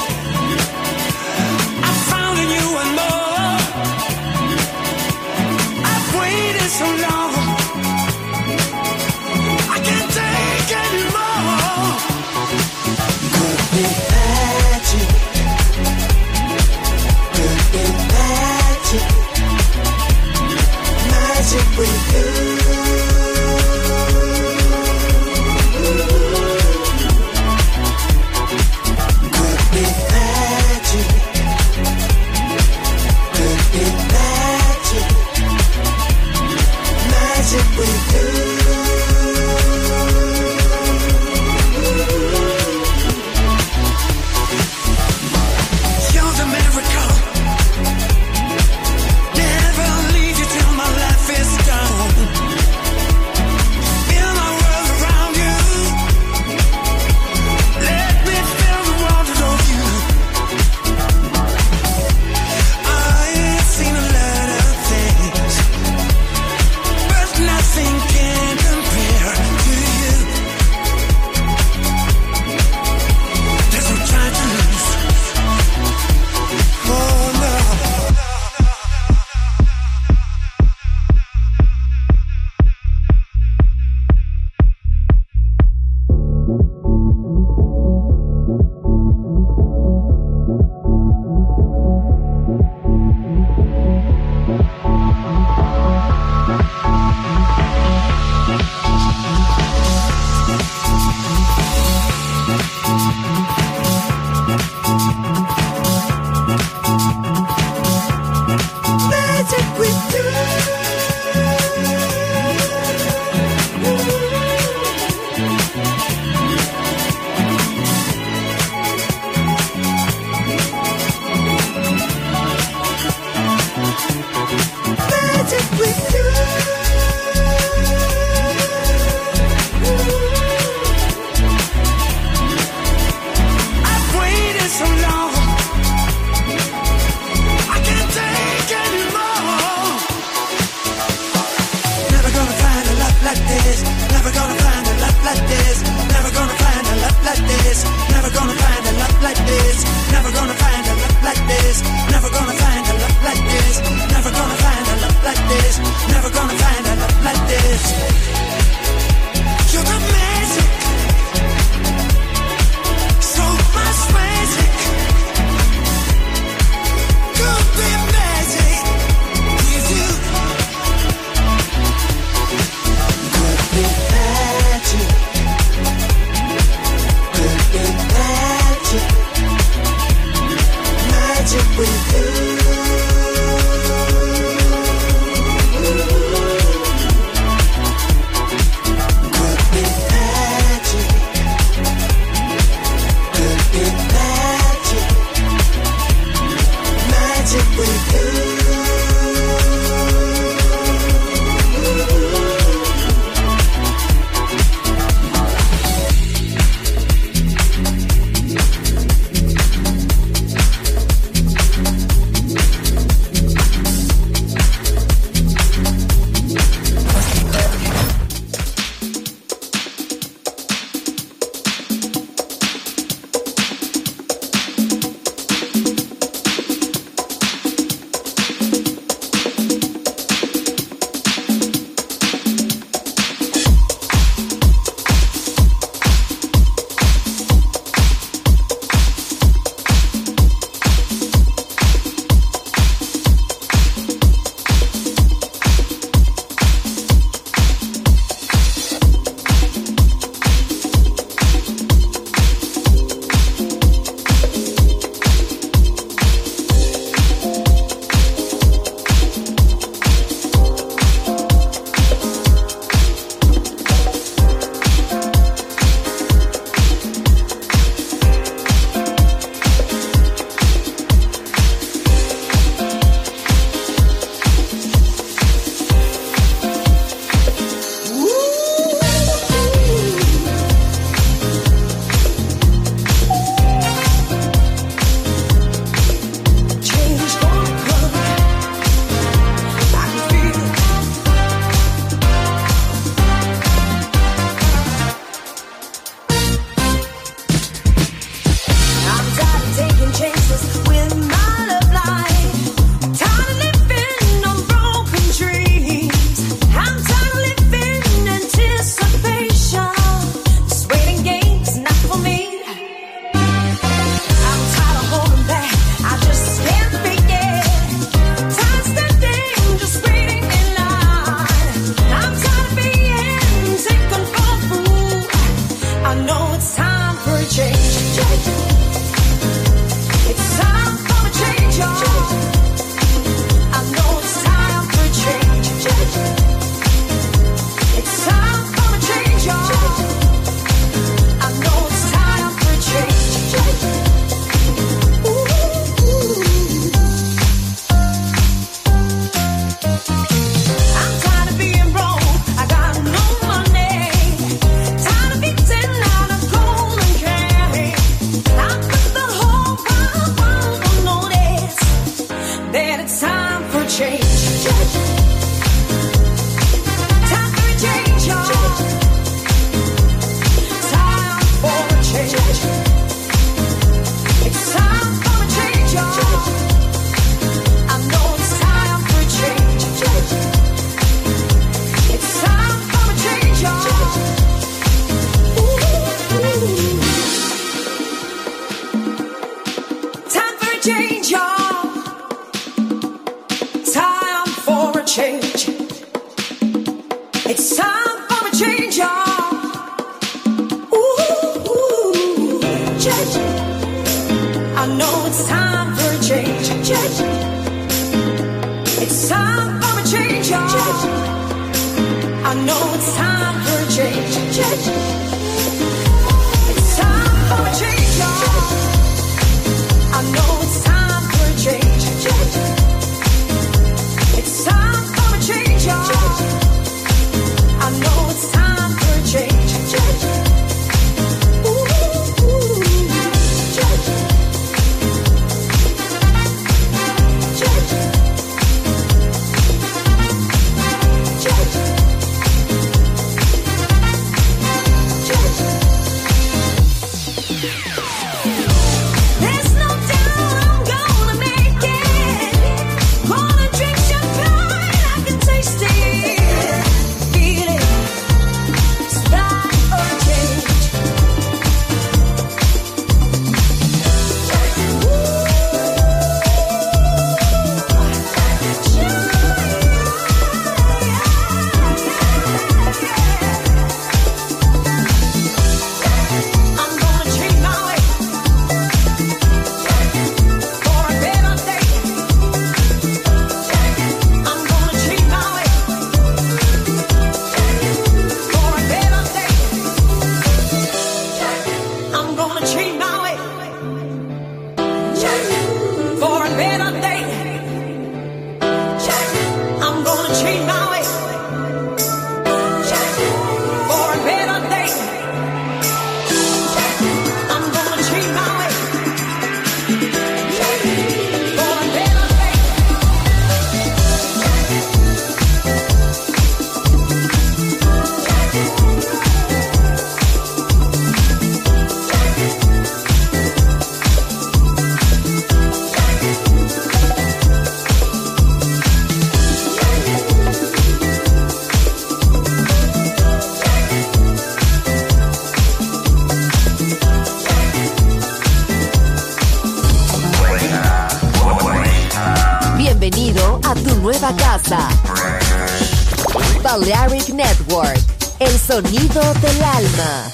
Balearic Network, el sonido del alma.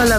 Viva la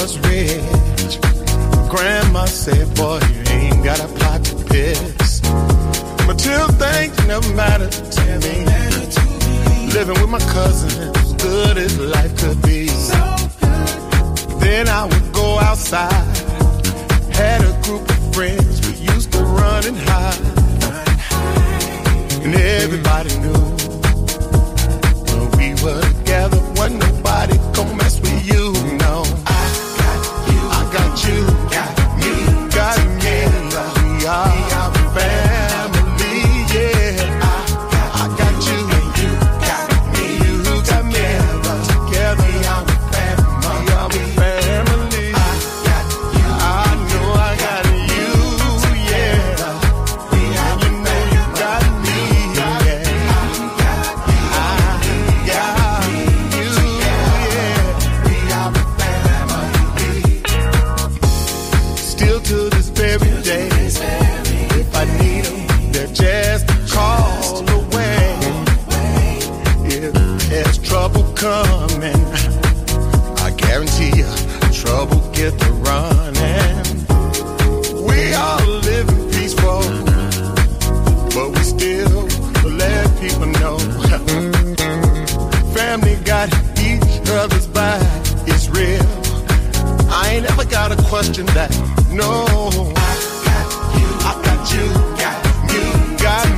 was rich. Grandma said, boy, you ain't got a pot to piss. Material things never matter to me. Living with my cousin, as good as life could be. Then I would go outside. Had a group of friends, we used to run and hide. And everybody knew when we were together, wasn't nobody gon' mess with you, no. I got you, I got you, got me, got me, we are, we are family, yeah. I got, I got you, and you got me, you got me, together we are family, we are coming. I guarantee you, trouble get the running. We all live in peaceful, but we still let people know. Family got each other's back, it's real. I ain't ever gotta question that, no. I got you, I got you, got you, got me.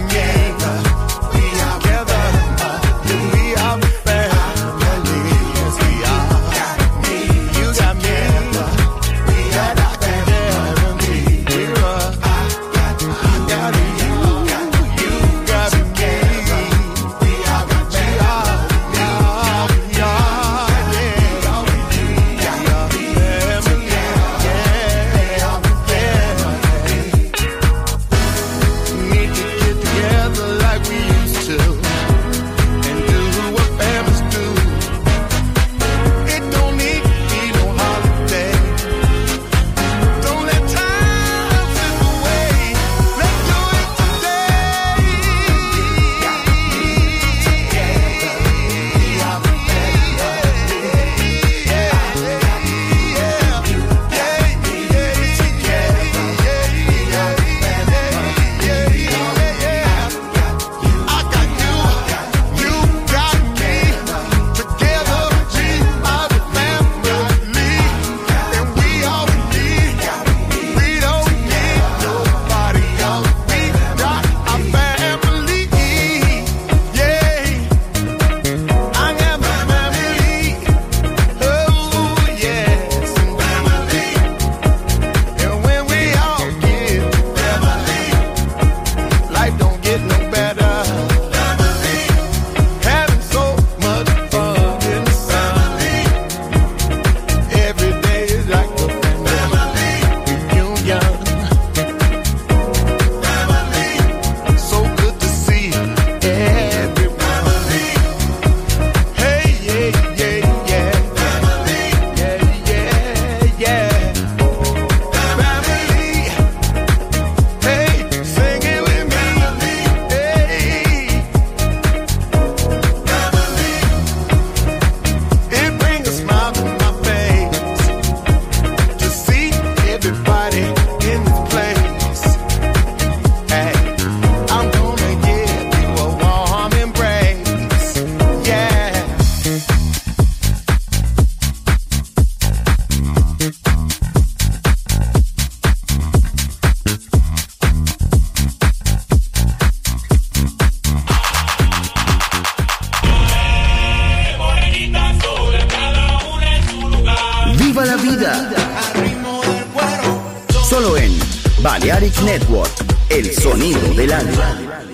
Solo en Balearic Network, el sonido del alma.